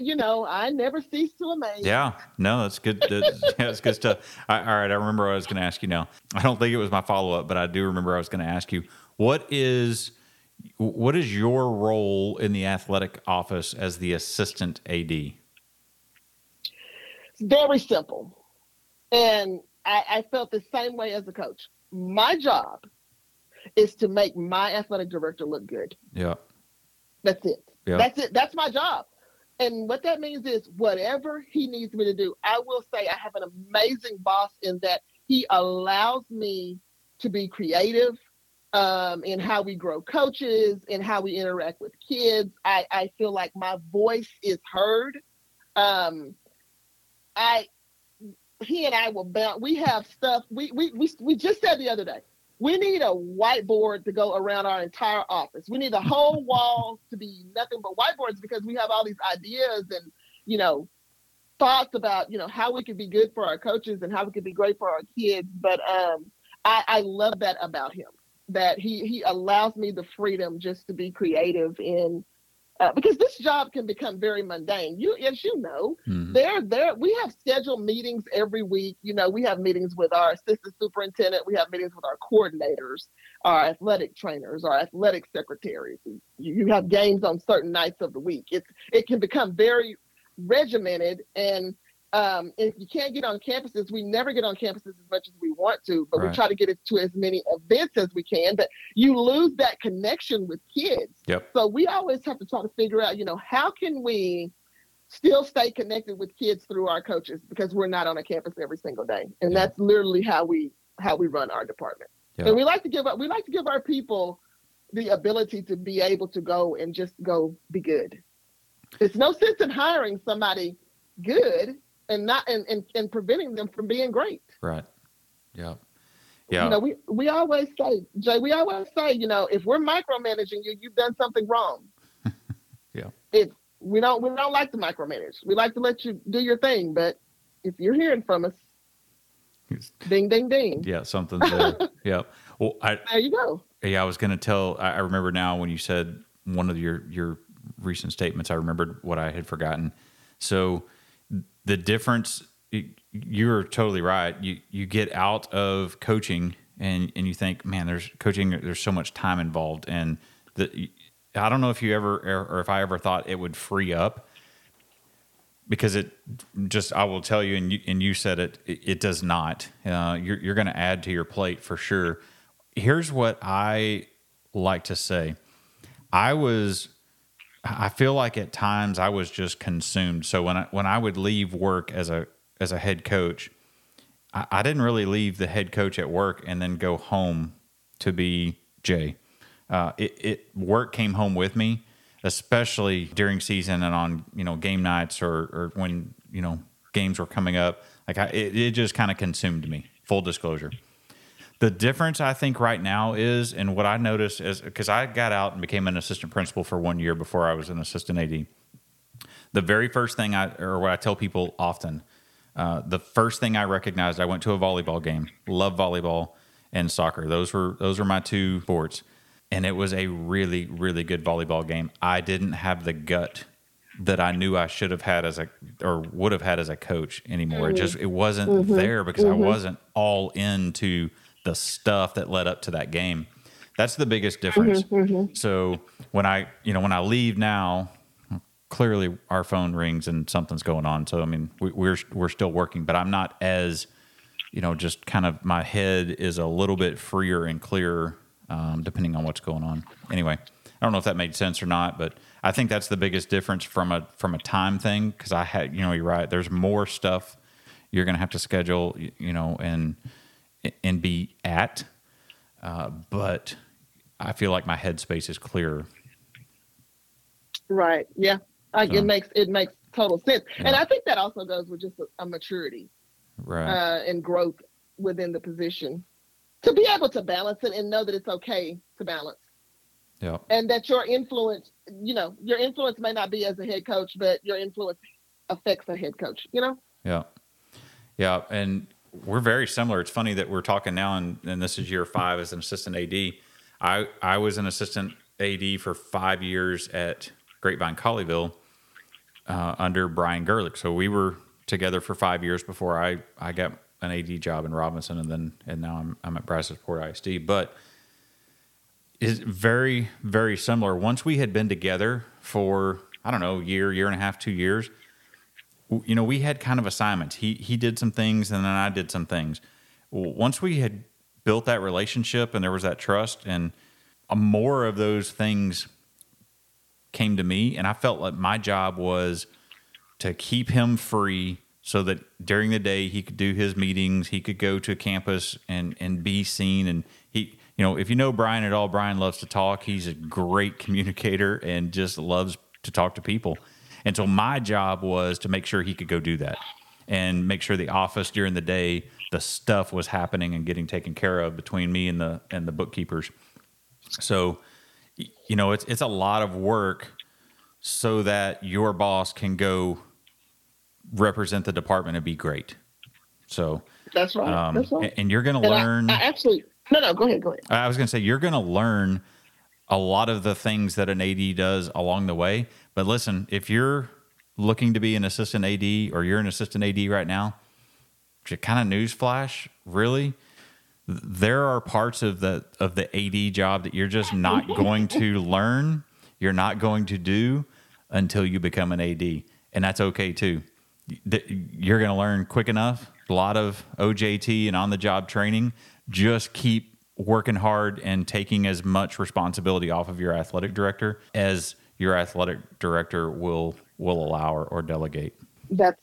never cease to amaze. Yeah, no, that's good. That's good stuff. All right. I remember what I was going to ask you now. I don't think it was my follow-up, but I do remember I was going to ask you, what is your role in the athletic office as the assistant AD? Very simple. And I felt the same way as a coach. My job is to make my athletic director look good. Yeah. That's it. Yeah. That's it. That's my job. And what that means is whatever he needs me to do, I will say I have an amazing boss in that he allows me to be creative in how we grow coaches and how we interact with kids. I feel like my voice is heard. He and I will bounce. We have stuff. We just said the other day, we need a whiteboard to go around our entire office. We need the whole wall to be nothing but whiteboards because we have all these ideas and, thoughts about, how we could be good for our coaches and how we could be great for our kids. But I love that about him, that he allows me the freedom just to be creative in, because this job can become very mundane. We have scheduled meetings every week. We have meetings with our assistant superintendent. We have meetings with our coordinators, our athletic trainers, our athletic secretaries. You have games on certain nights of the week. It can become very regimented. And if you can't get on campuses, we never get on campuses as much as we want to, but we try to get it to as many events as we can. But you lose that connection with kids. Yep. So we always have to try to figure out, how can we still stay connected with kids through our coaches, because we're not on a campus every single day. And that's literally how we run our department. Yep. And we like to give our people the ability to be able to go and just go be good. There's no sense in hiring somebody good and not and preventing them from being great. Right. Yeah. Yeah. We always say, Jay, if we're micromanaging you, you've done something wrong. Yeah. We don't like to micromanage. We like to let you do your thing, but if you're hearing from us, ding, ding, ding. Yeah, something's there. Yeah. Well, there you go. Yeah, I was gonna tell. I remember now when you said one of your recent statements. I remembered what I had forgotten. So the difference, you're totally right. You get out of coaching and you think, man, there's coaching. There's so much time involved, and I don't know if you ever or if I ever thought it would free up, because it just, I will tell you, and you said it does not. You're going to add to your plate for sure. Here's what I like to say. I feel like at times I was just consumed. So when I would leave work as a head coach, I didn't really leave the head coach at work and then go home to be Jay. Work came home with me, especially during season and on game nights or when games were coming up. Like it just kind of consumed me. Full disclosure. The difference I think right now is, and what I noticed is, because I got out and became an assistant principal for 1 year before I was an assistant AD. The very first thing what I tell people often, the first thing I recognized, I went to a volleyball game. Love volleyball and soccer. Those were my two sports, and it was a really, really good volleyball game. I didn't have the gut that I knew I should have had would have had as a coach anymore. It wasn't there because I wasn't all into the stuff that led up to that game. That's the biggest difference. So when I leave now, clearly our phone rings and something's going on. So, I mean, we're still working, but I'm not as, just kind of, my head is a little bit freer and clearer, depending on what's going on. Anyway, I don't know if that made sense or not, but I think that's the biggest difference from a time thing. 'Cause I had, you're right. There's more stuff you're going to have to schedule, and be at, but I feel like my headspace is clearer. Right. Yeah. It makes total sense. Yeah. And I think that also goes with just a maturity, right, and growth within the position. to be able to balance it and know that it's okay to balance. Yeah. And that your influence, you know, your influence may not be as a head coach, but your influence affects a head coach, you know? Yeah. Yeah. And we're very similar. It's funny that we're talking now, and this is year five as an assistant AD. I was an assistant AD for 5 years at Grapevine Colleyville under Brian Gerlich. So we were together for 5 years before I got an AD job in Robinson, and now I'm at Brazosport ISD. But it's very, very similar. Once we had been together for, I don't know, year and a half, 2 years, you know, we had kind of assignments. He did some things, and then I did some things. Once we had built that relationship and there was that trust, and more of those things came to me, and I felt like my job was to keep him free so that during the day he could do his meetings, he could go to campus and be seen. And he, you know, if you know Brian at all, Brian loves to talk. He's a great communicator and just loves to talk to people. And so my job was to make sure he could go do that and make sure the office during the day, the stuff was happening and getting taken care of between me and the bookkeepers. So, you know, it's a lot of work so that your boss can go represent the department and be great. So that's right. And you're going to learn. Go ahead. I was going to say, you're going to learn a lot of the things that an AD does along the way. But listen, if you're looking to be an assistant AD, or you're an assistant AD right now, kind of newsflash, really, there are parts of the AD job that you're just not going to learn. You're not going to do until you become an AD. And that's okay too. You're going to learn quick enough. A lot of OJT and on the job training. Just keep working hard and taking as much responsibility off of your athletic director as your athletic director will allow or delegate. That's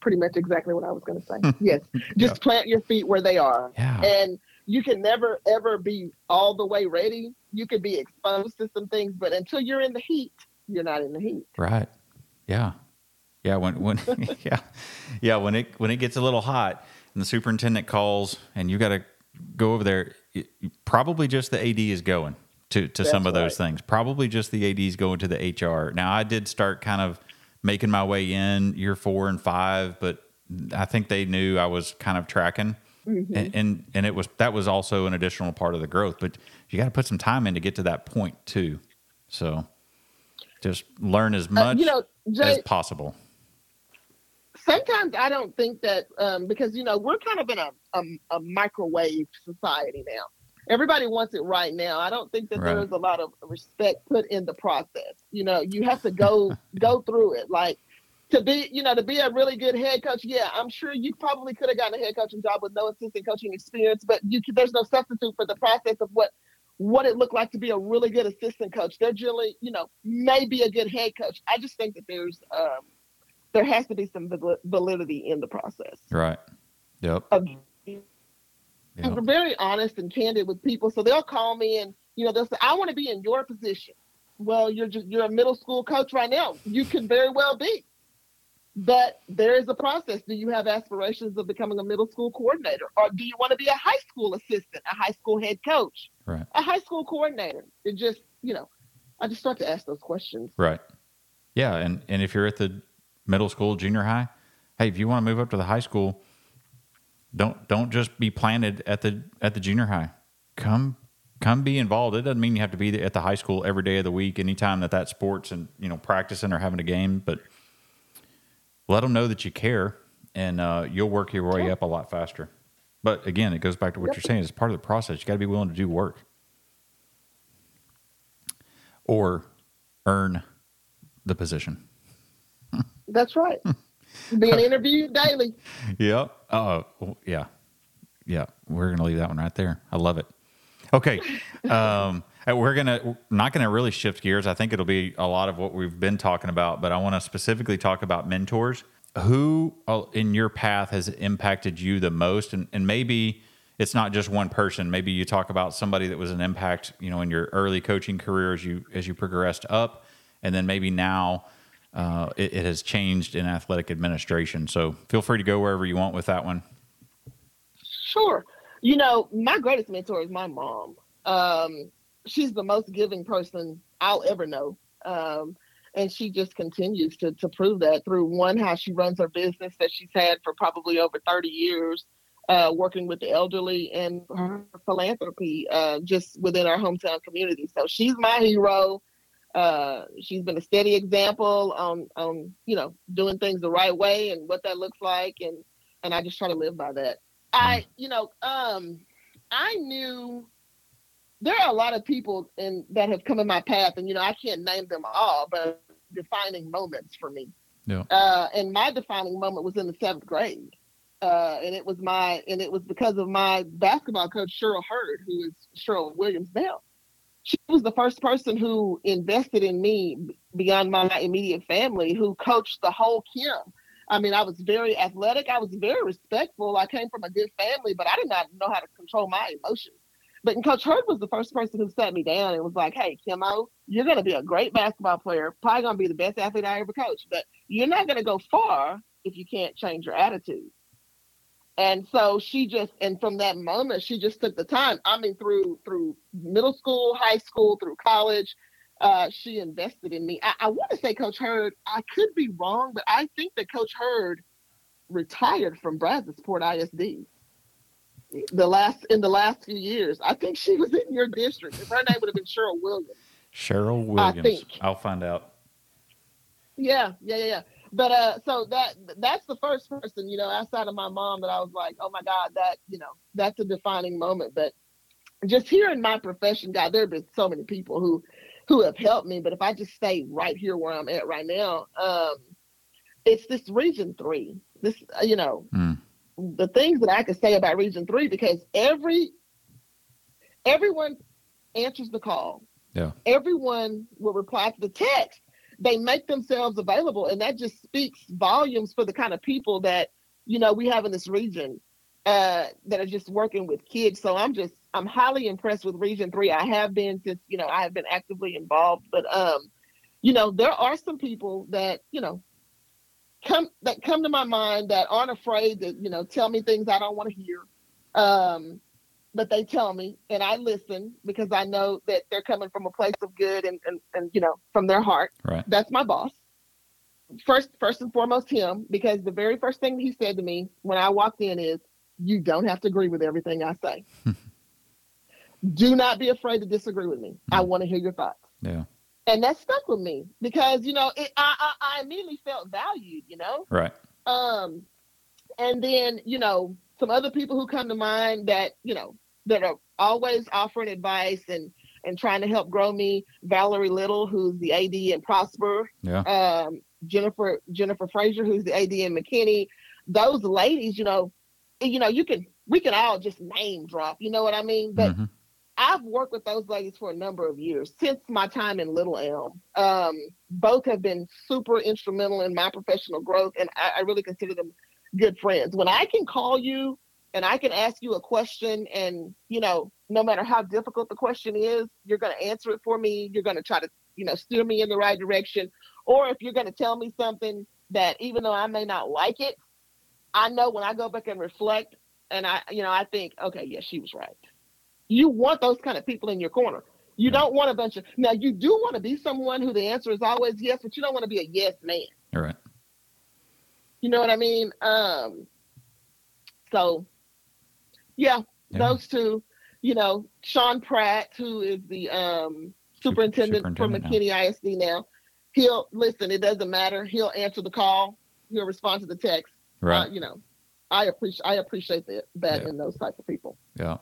pretty much exactly what I was going to say. Yes. Just plant your feet where they are. Yeah. And you can never, ever be all the way ready. You could be exposed to some things, but until you're in the heat, you're not in the heat. Right. Yeah. Yeah. When yeah. Yeah. When it gets a little hot and the superintendent calls and you got to go over there, probably just the AD is going to some of those things. Probably just the ADs going to the HR. Now, I did start kind of making my way in year 4 and 5, but I think they knew I was kind of tracking. Mm-hmm. And it was, that was also an additional part of the growth, but you got to put some time in to get to that point too. So just learn as much as possible. Sometimes I don't think that, because, you know, we're kind of in a microwave society now. Everybody wants it right now. I don't think that there's a lot of respect put in the process. You know, you have to go through it. Like to be a really good head coach. Yeah, I'm sure you probably could have gotten a head coaching job with no assistant coaching experience, but there's no substitute for the process of what it looked like to be a really good assistant coach. They're generally, you know, maybe a good head coach. I just think that there's there has to be some validity in the process. Right. Yep. And we're very honest and candid with people. So they'll call me and, you know, they'll say, I want to be in your position. Well, you're a middle school coach right now. You can very well be. But there is a process. Do you have aspirations of becoming a middle school coordinator? Or do you want to be a high school assistant, a high school head coach, a high school coordinator? It just, you know, I just start to ask those questions. Right. Yeah. And if you're at the middle school, junior high, hey, if you want to move up to the high school, Don't just be planted at the junior high. Come be involved. It doesn't mean you have to be at the high school every day of the week, anytime that sports and, you know, practicing or having a game, but let them know that you care, and you'll work your way up a lot faster. But again, it goes back to what you're saying. It's part of the process. You got to be willing to do work or earn the position. That's right. Being interviewed daily. Yep. Oh, yeah. Yeah. We're going to leave that one right there. I love it. Okay. We're not going to really shift gears. I think it'll be a lot of what we've been talking about, but I want to specifically talk about mentors. Who in your path has impacted you the most? And maybe it's not just one person. Maybe you talk about somebody that was an impact, you know, in your early coaching career as you progressed up, and then maybe now, it has changed in athletic administration. So feel free to go wherever you want with that one. Sure. You know, my greatest mentor is my mom. She's the most giving person I'll ever know. And she just continues to prove that through, one, how she runs her business that she's had for probably over 30 years, working with the elderly, and her philanthropy just within our hometown community. So she's my hero. She's been a steady example on, you know, doing things the right way and what that looks like. And I just try to live by that. I knew there are a lot of people that have come in my path, and, you know, I can't name them all, but defining moments for me. Yeah. And my defining moment was in the seventh grade. And it was because of my basketball coach, Cheryl Hurd, who is Cheryl Williams now. She was the first person who invested in me beyond my immediate family, who coached the whole camp. I mean, I was very athletic. I was very respectful. I came from a good family, but I did not know how to control my emotions. But Coach Hurd was the first person who sat me down and was like, hey, Kimmo, you're going to be a great basketball player, probably going to be the best athlete I ever coached, but you're not going to go far if you can't change your attitude. And so from that moment, she just took the time. I mean, through middle school, high school, through college, she invested in me. I want to say Coach Hurd, I could be wrong, but I think that Coach Hurd retired from Brazosport ISD in the last few years. I think she was in your district. Her name would have been Cheryl Williams. Cheryl Williams. I think. I'll find out. Yeah. But so that's the first person, you know, outside of my mom, that I was like, oh my God, that, you know, that's a defining moment. But just here in my profession, God, there have been so many people who have helped me. But if I just stay right here where I'm at right now, it's this Region 3. This, you know, the things that I could say about Region 3, because everyone answers the call. Yeah. Everyone will reply to the text. They make themselves available, and that just speaks volumes for the kind of people that, you know, we have in this region that are just working with kids. So I'm highly impressed with Region 3. I have been since, you know, I have been actively involved, but, you know, there are some people that, you know, come to my mind that aren't afraid to, you know, tell me things I don't want to hear. But they tell me, and I listen, because I know that they're coming from a place of good and you know, from their heart. Right. That's my boss. First and foremost him, because the very first thing he said to me when I walked in is, you don't have to agree with everything I say. Do not be afraid to disagree with me. I want to hear your thoughts. Yeah. And that stuck with me because, you know, I immediately felt valued, you know? Right. And then, you know, some other people who come to mind that, you know, that are always offering advice and trying to help grow me. Valerie Little, who's the AD in Prosper. Yeah. Jennifer Frazier, who's the AD in McKinney. Those ladies, you know, we can all just name drop, you know what I mean? But I've worked with those ladies for a number of years since my time in Little Elm. Both have been super instrumental in my professional growth, and I really consider them good friends. When I can call you and I can ask you a question, and, you know, no matter how difficult the question is, you're going to answer it for me. You're going to try to, you know, steer me in the right direction. Or if you're going to tell me something that, even though I may not like it, I know when I go back and reflect, and I, you know, I think, okay, yeah, she was right. You want those kind of people in your corner. You don't want a bunch of, now you do want to be someone who the answer is always yes, but you don't want to be a yes man. All right. You know what I mean? So, those two, you know, Sean Pratt, who is the superintendent for McKinney ISD now, he'll listen. It doesn't matter. He'll answer the call. He'll respond to the text. Right. You know, I appreciate that in those types of people. Yeah.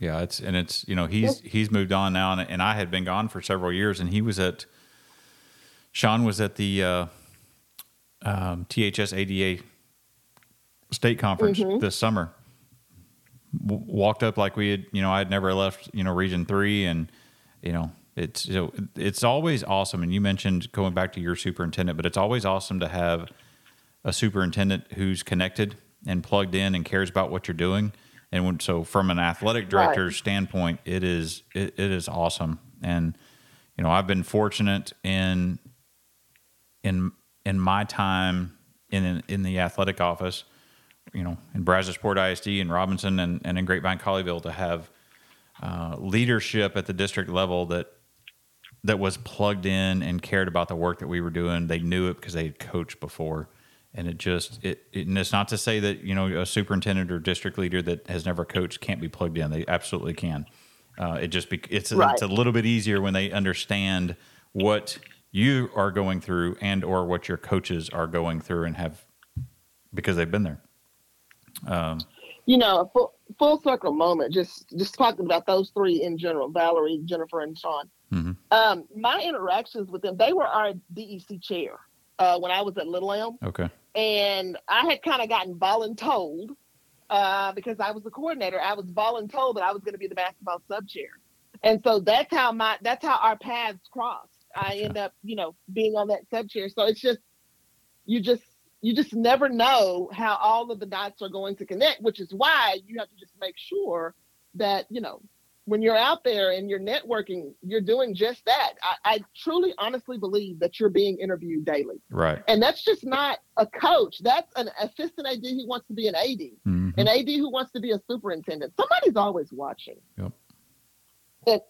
Yeah. It's you know, he's moved on now, and I had been gone for several years, and Sean was at the, THSADA state conference this summer. Walked up like we had, you know, I had never left, you know, Region 3, and, you know, it's always awesome. And you mentioned going back to your superintendent, but it's always awesome to have a superintendent who's connected and plugged in and cares about what you're doing. And so from an athletic director's standpoint, it is awesome. And, you know, I've been fortunate in my time in the athletic office you know, in Brazosport ISD and Robinson and in Grapevine Colleyville to have leadership at the district level that was plugged in and cared about the work that we were doing. They knew it because they had coached before. And and it's not to say that, you know, a superintendent or district leader that has never coached can't be plugged in. They absolutely can. It's a little bit easier when they understand what you are going through and or what your coaches are going through and have, because they've been there. You know, a full circle moment, just talking about those three in general, Valerie, Jennifer, and Sean. Mm-hmm. My interactions with them, they were our DEC chair when I was at Little Elm. Okay. And I had kind of gotten voluntold because I was the coordinator. I was voluntold that I was going to be the basketball sub chair. And so that's how our paths crossed. I end up, you know, being on that sub chair. So it's just, you just never know how all of the dots are going to connect, which is why you have to just make sure that, you know, when you're out there and you're networking, you're doing just that. I truly, honestly believe that you're being interviewed daily. Right. And that's just not a coach. That's an assistant AD who wants to be an AD, mm-hmm. an AD who wants to be a superintendent. Somebody's always watching. Yep.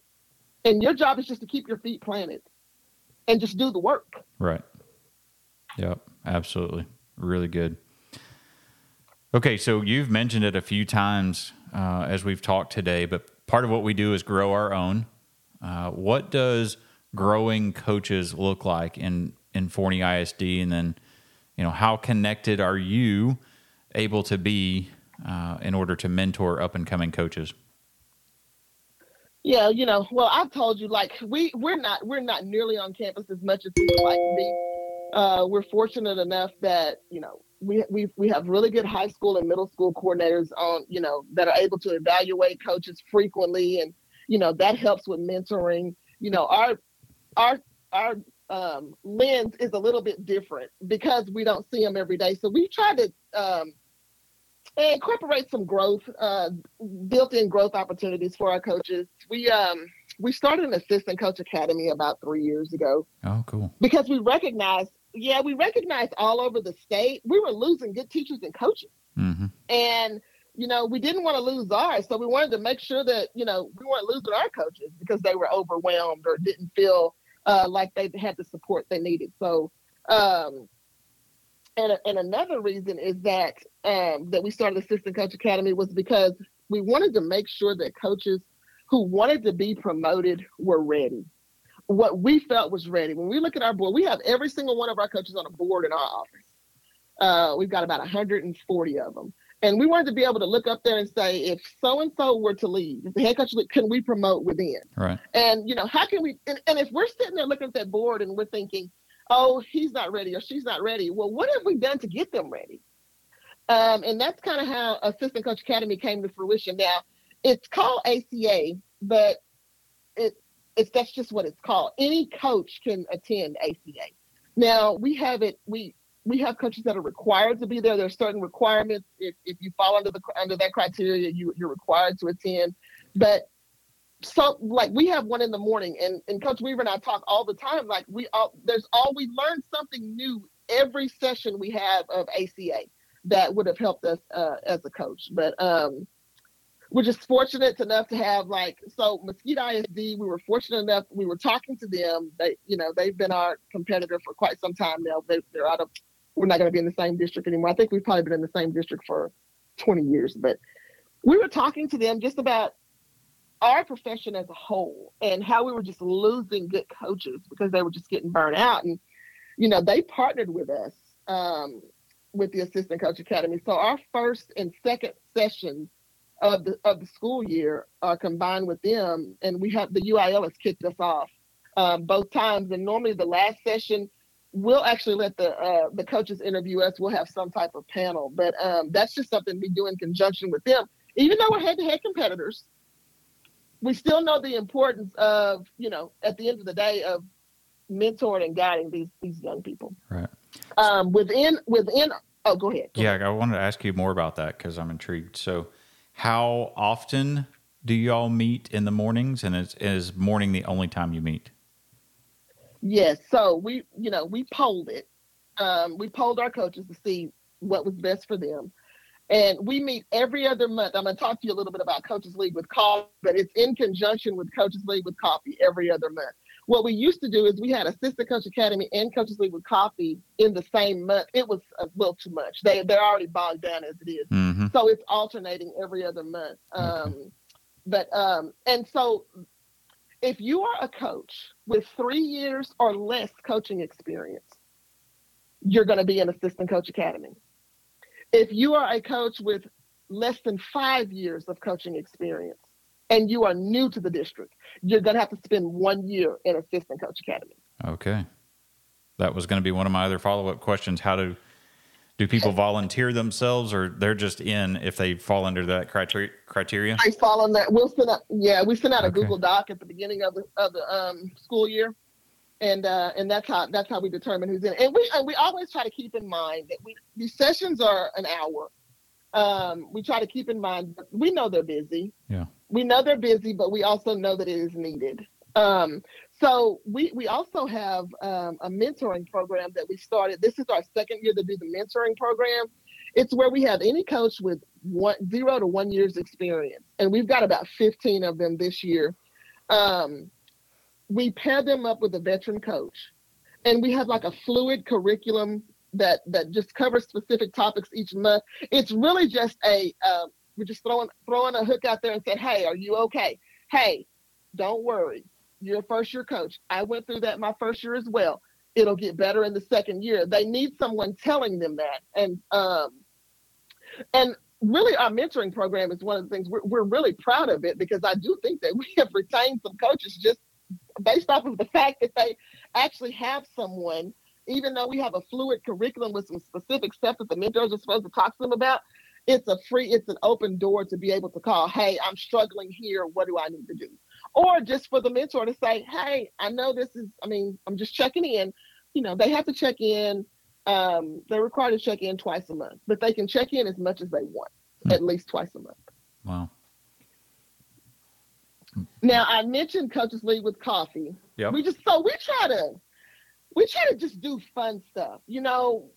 And your job is just to keep your feet planted and just do the work. Right. Yep. Absolutely. Really good. Okay. So you've mentioned it a few times as we've talked today, but part of what we do is grow our own. What does growing coaches look like in Forney ISD? And then, you know, how connected are you able to be in order to mentor up and coming coaches? Yeah, you know, well, I've told you, like, we're not nearly on campus as much as we would like to be. We're fortunate enough that, you know, we have really good high school and middle school coordinators on, you know, that are able to evaluate coaches frequently, and, you know, that helps with mentoring. You know, our lens is a little bit different because we don't see them every day. So we try to incorporate some growth, built-in growth opportunities for our coaches. We started an assistant coach academy about 3 years ago. Oh, cool. Because we recognized all over the state, we were losing good teachers and coaches. Mm-hmm. And, you know, we didn't want to lose ours. So we wanted to make sure that, you know, we weren't losing our coaches because they were overwhelmed or didn't feel like they had the support they needed. So, and another reason is that that we started Assistant Coach Academy was because we wanted to make sure that coaches who wanted to be promoted were ready. What we felt was ready. When we look at our board, we have every single one of our coaches on a board in our office. We've got about 140 of them. And we wanted to be able to look up there and say, if so-and-so were to leave, if the head coach, can we promote within? Right. And, you know, how can we, and if we're sitting there looking at that board and we're thinking, oh, he's not ready or she's not ready. Well, what have we done to get them ready? And that's kind of how Assistant Coach Academy came to fruition. Now, it's called ACA, but that's just what it's called. Any coach can attend ACA. Now, we have it. We have coaches that are required to be there. There are certain requirements. If you fall under that criteria, you're required to attend. But so, like, we have one in the morning, and Coach Weaver and I talk all the time. Like, we learn something new every session we have of ACA that would have helped us as a coach. But we're just fortunate enough to have, like, so Mesquite ISD, we were fortunate enough. We were talking to them. They, you know, they've been our competitor for quite some time now. They're out of, we're not going to be in the same district anymore. I think we've probably been in the same district for 20 years. But we were talking to them just about our profession as a whole and how we were just losing good coaches because they were just getting burnt out. And, you know, they partnered with us with the Assistant Coach Academy. So our first and second sessions of the school year are combined with them. And we have the UIL has kicked us off both times. And normally the last session, we'll actually let the coaches interview us. We'll have some type of panel, but that's just something we do in conjunction with them. Even though we're head-to-head competitors, we still know the importance of, you know, at the end of the day, of mentoring and guiding these young people. Right. Oh, go ahead. Go ahead. I wanted to ask you more about that because I'm intrigued. So how often do you all meet in the mornings? And is morning the only time you meet? Yes. So we polled our coaches to see what was best for them. And we meet every other month. I'm going to talk to you a little bit about Coaches League with Coffee, but it's in conjunction with Coaches League with Coffee every other month. What we used to do is we had Assistant Coach Academy and Coaches League with Coffee in the same month. It was a little too much. They're already bogged down as it is. Mm-hmm. So it's alternating every other month. Okay. And so if you are a coach with 3 years or less coaching experience, you're going to be an Assistant Coach Academy. If you are a coach with less than 5 years of coaching experience and you are new to the district, you're going to have to spend 1 year in Assistant Coach Academy. Okay. That was going to be one of my other follow-up questions. How do people volunteer themselves, or they're just in if they fall under that criteria? I fall on that. We send out a Google Doc at the beginning of the school year. And that's how we determine who's in it. And we always try to keep in mind that these sessions are an hour. We try to keep in mind, we know they're busy. Yeah. We know they're busy, but we also know that it is needed. So we also have a mentoring program that we started. This is our second year to do the mentoring program. It's where we have any coach with 0 to 1 year's experience. And we've got about 15 of them this year. We pair them up with a veteran coach, and we have like a fluid curriculum that just covers specific topics each month. It's really just we're just throwing a hook out there and said, hey, are you okay? Hey, don't worry. You're a first year coach. I went through that my first year as well. It'll get better in the second year. They need someone telling them that. And really, our mentoring program is one of the things we're really proud of it, because I do think that we have retained some coaches just based off of the fact that they actually have someone. Even though we have a fluid curriculum with some specific stuff that the mentors are supposed to talk to them about, it's an open door to be able to call, hey, I'm struggling here, what do I need to do? Or just for the mentor to say, hey, I know I'm just checking in. You know, they have to check in. They're required to check in twice a month, but they can check in as much as they want, at least twice a month. Wow. Now, I mentioned Coaches League with Coffee. Yep. We try to just do fun stuff. You know,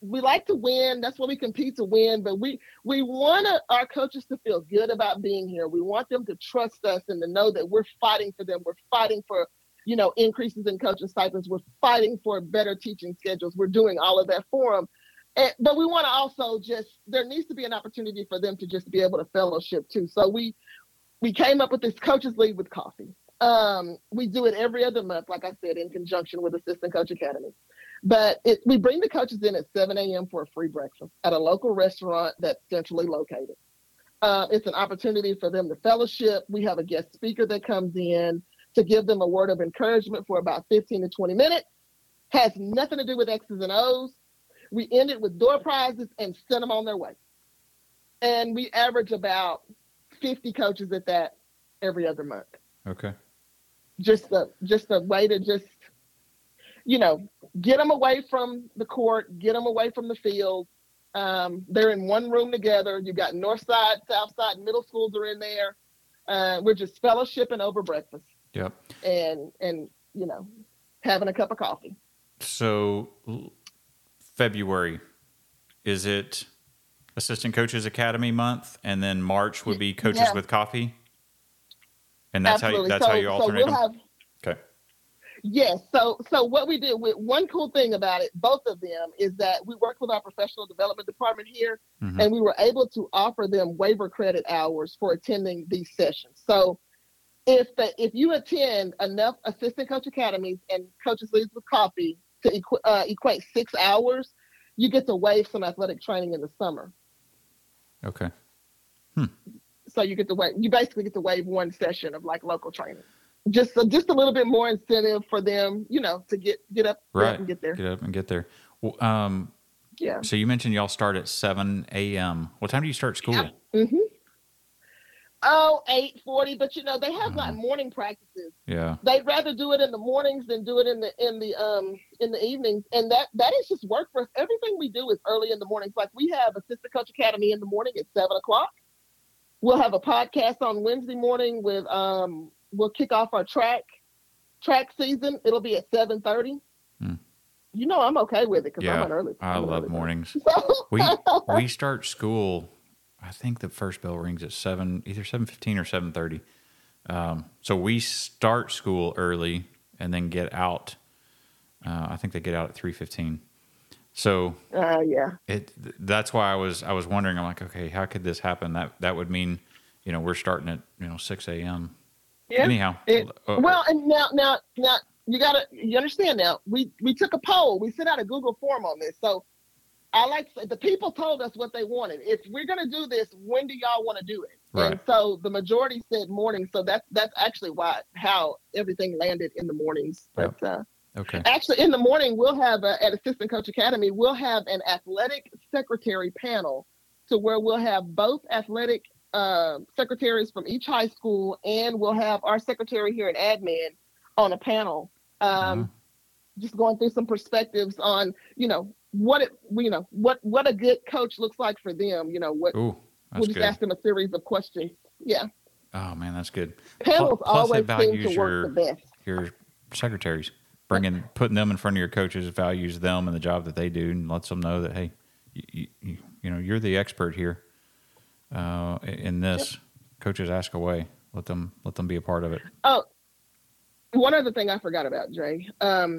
we like to win. That's why we compete, to win. But we want our coaches to feel good about being here. We want them to trust us and to know that we're fighting for them. We're fighting for, you know, increases in coaching stipends. We're fighting for better teaching schedules. We're doing all of that for them. But we want to also there needs to be an opportunity for them to just be able to fellowship too. So we came up with this Coaches League with Coffee. We do it every other month, like I said, in conjunction with Assistant Coach Academy. But we bring the coaches in at 7 a.m. for a free breakfast at a local restaurant that's centrally located. It's an opportunity for them to fellowship. We have a guest speaker that comes in to give them a word of encouragement for about 15 to 20 minutes. Has nothing to do with X's and O's. We end it with door prizes and send them on their way. And we average about 50 coaches at that every other month. Okay. Just a way to just, you know, get them away from the court, get them away from the field. They're in one room together. You've got north side, south side, middle schools are in there. We're just fellowshipping over breakfast. Yep. And you know, having a cup of coffee. So February, is it Assistant Coaches Academy month, and then March would be Coaches with Coffee? And that's absolutely how you alternate them? Okay. Yes. So what we did, one cool thing about it, both of them, is that we worked with our professional development department here, mm-hmm. and we were able to offer them waiver credit hours for attending these sessions. So if you attend enough Assistant Coach Academies and Coaches Leagues with Coffee to equate 6 hours, you get to waive some athletic training in the summer. Okay. So you basically get to waive one session of like local training. Just a little bit more incentive for them, you know, to get up and get there. Well, yeah. So you mentioned y'all start at 7 a.m. What time do you start school? Yeah. Mm-hmm. 8:40, but you know, they have like morning practices. Yeah. They'd rather do it in the mornings than do it in the evenings. And that is just work for us. Everything we do is early in the mornings. Like we have Assistant Coach Academy in the morning at 7:00. We'll have a podcast on Wednesday morning with we'll kick off our track season. It'll be at 7:30. you know, I'm okay with it because I'm an early. I love mornings. We start school. I think the first bell rings at 7, either 7:15 or 7:30. So we start school early and then get out. I think they get out at 3:15. So that's why I was wondering. I'm like, okay, how could this happen? That would mean, you know, we're starting at 6 a.m. Yeah. Anyhow. Now you understand now. We took a poll. We sent out a Google form on this. So the people told us what they wanted. If we're going to do this, when do y'all want to do it? Right. And so the majority said morning. So that's actually how everything landed in the mornings. But, okay. Actually, in the morning, we'll have at Assistant Coach Academy, we'll have an athletic secretary panel to where we'll have both athletic secretaries from each high school, and we'll have our secretary here in admin on a panel, just going through some perspectives on, what a good coach looks like for them. Ask them a series of questions. Yeah. Oh man, that's good. Panels always seem to work the best. Your secretaries putting them in front of your coaches values them and the job that they do, and lets them know that, hey, you're the expert here. In this, coaches ask away. Let them be a part of it. Oh, one other thing I forgot about, Dre.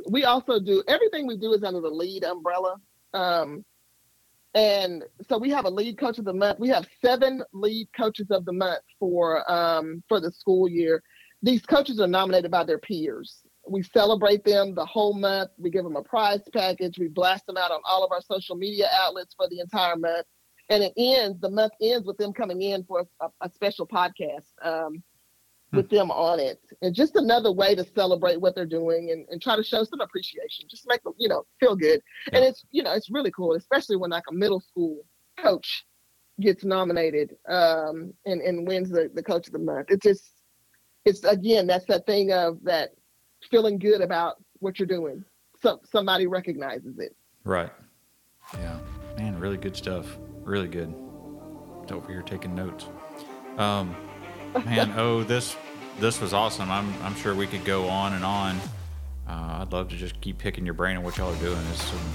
We also do everything we do is under the lead umbrella, and so we have a lead coach of the month. We have 7 lead coaches of the month for the school year. These coaches are nominated by their peers. We celebrate them the whole month. We give them a prize package. We blast them out on all of our social media outlets for the entire month. And the month ends with them coming in for a special podcast with them on it. And just another way to celebrate what they're doing and try to show some appreciation. Just make them, feel good. Yeah. And it's, it's really cool, especially when like a middle school coach gets nominated and wins the coach of the month. It's just, again, that's that thing of that feeling good about what you're doing. So somebody recognizes it. Right. Yeah. Man, really good stuff. Really good. It's over here taking notes. This was awesome. I'm sure we could go on and on. I'd love to just keep picking your brain on what y'all are doing. It's some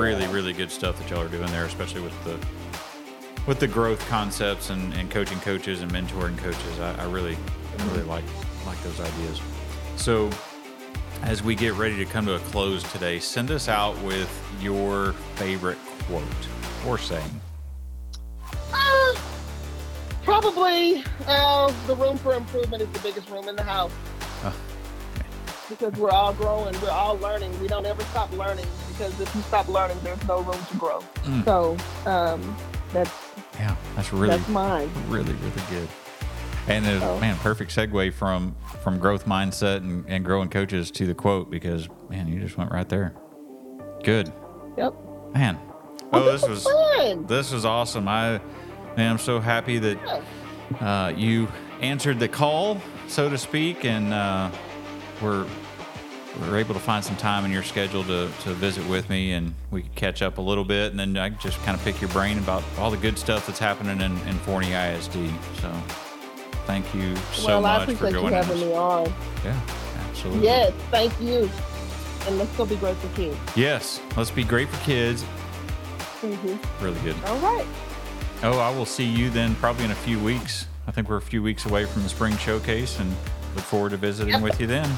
really, really good stuff that y'all are doing there, especially with the growth concepts and coaching coaches and mentoring coaches. I really like those ideas. So as we get ready to come to a close today, send us out with your favorite quote or saying. Probably the room for improvement is the biggest room in the house. Oh, okay. Because we're all growing, we're all learning. We don't ever stop learning, because if you stop learning, there's no room to grow. So that's mine. Really, really good. And perfect segue from growth mindset and growing coaches to the quote, because man, you just went right there. Good. Yep. Man. Oh, this was awesome. I'm so happy that you answered the call, so to speak, and we're able to find some time in your schedule to visit with me, and we could catch up a little bit, and then I could just kind of pick your brain about all the good stuff that's happening in Forney ISD. So thank you so much for joining us. Well, I appreciate you having me on. Yeah, absolutely. Yes, thank you. And let's go be great for kids. Yes, let's be great for kids. Mm-hmm. Really good. All right. Oh, I will see you then probably in a few weeks. I think we're a few weeks away from the spring showcase, and look forward to visiting with you then.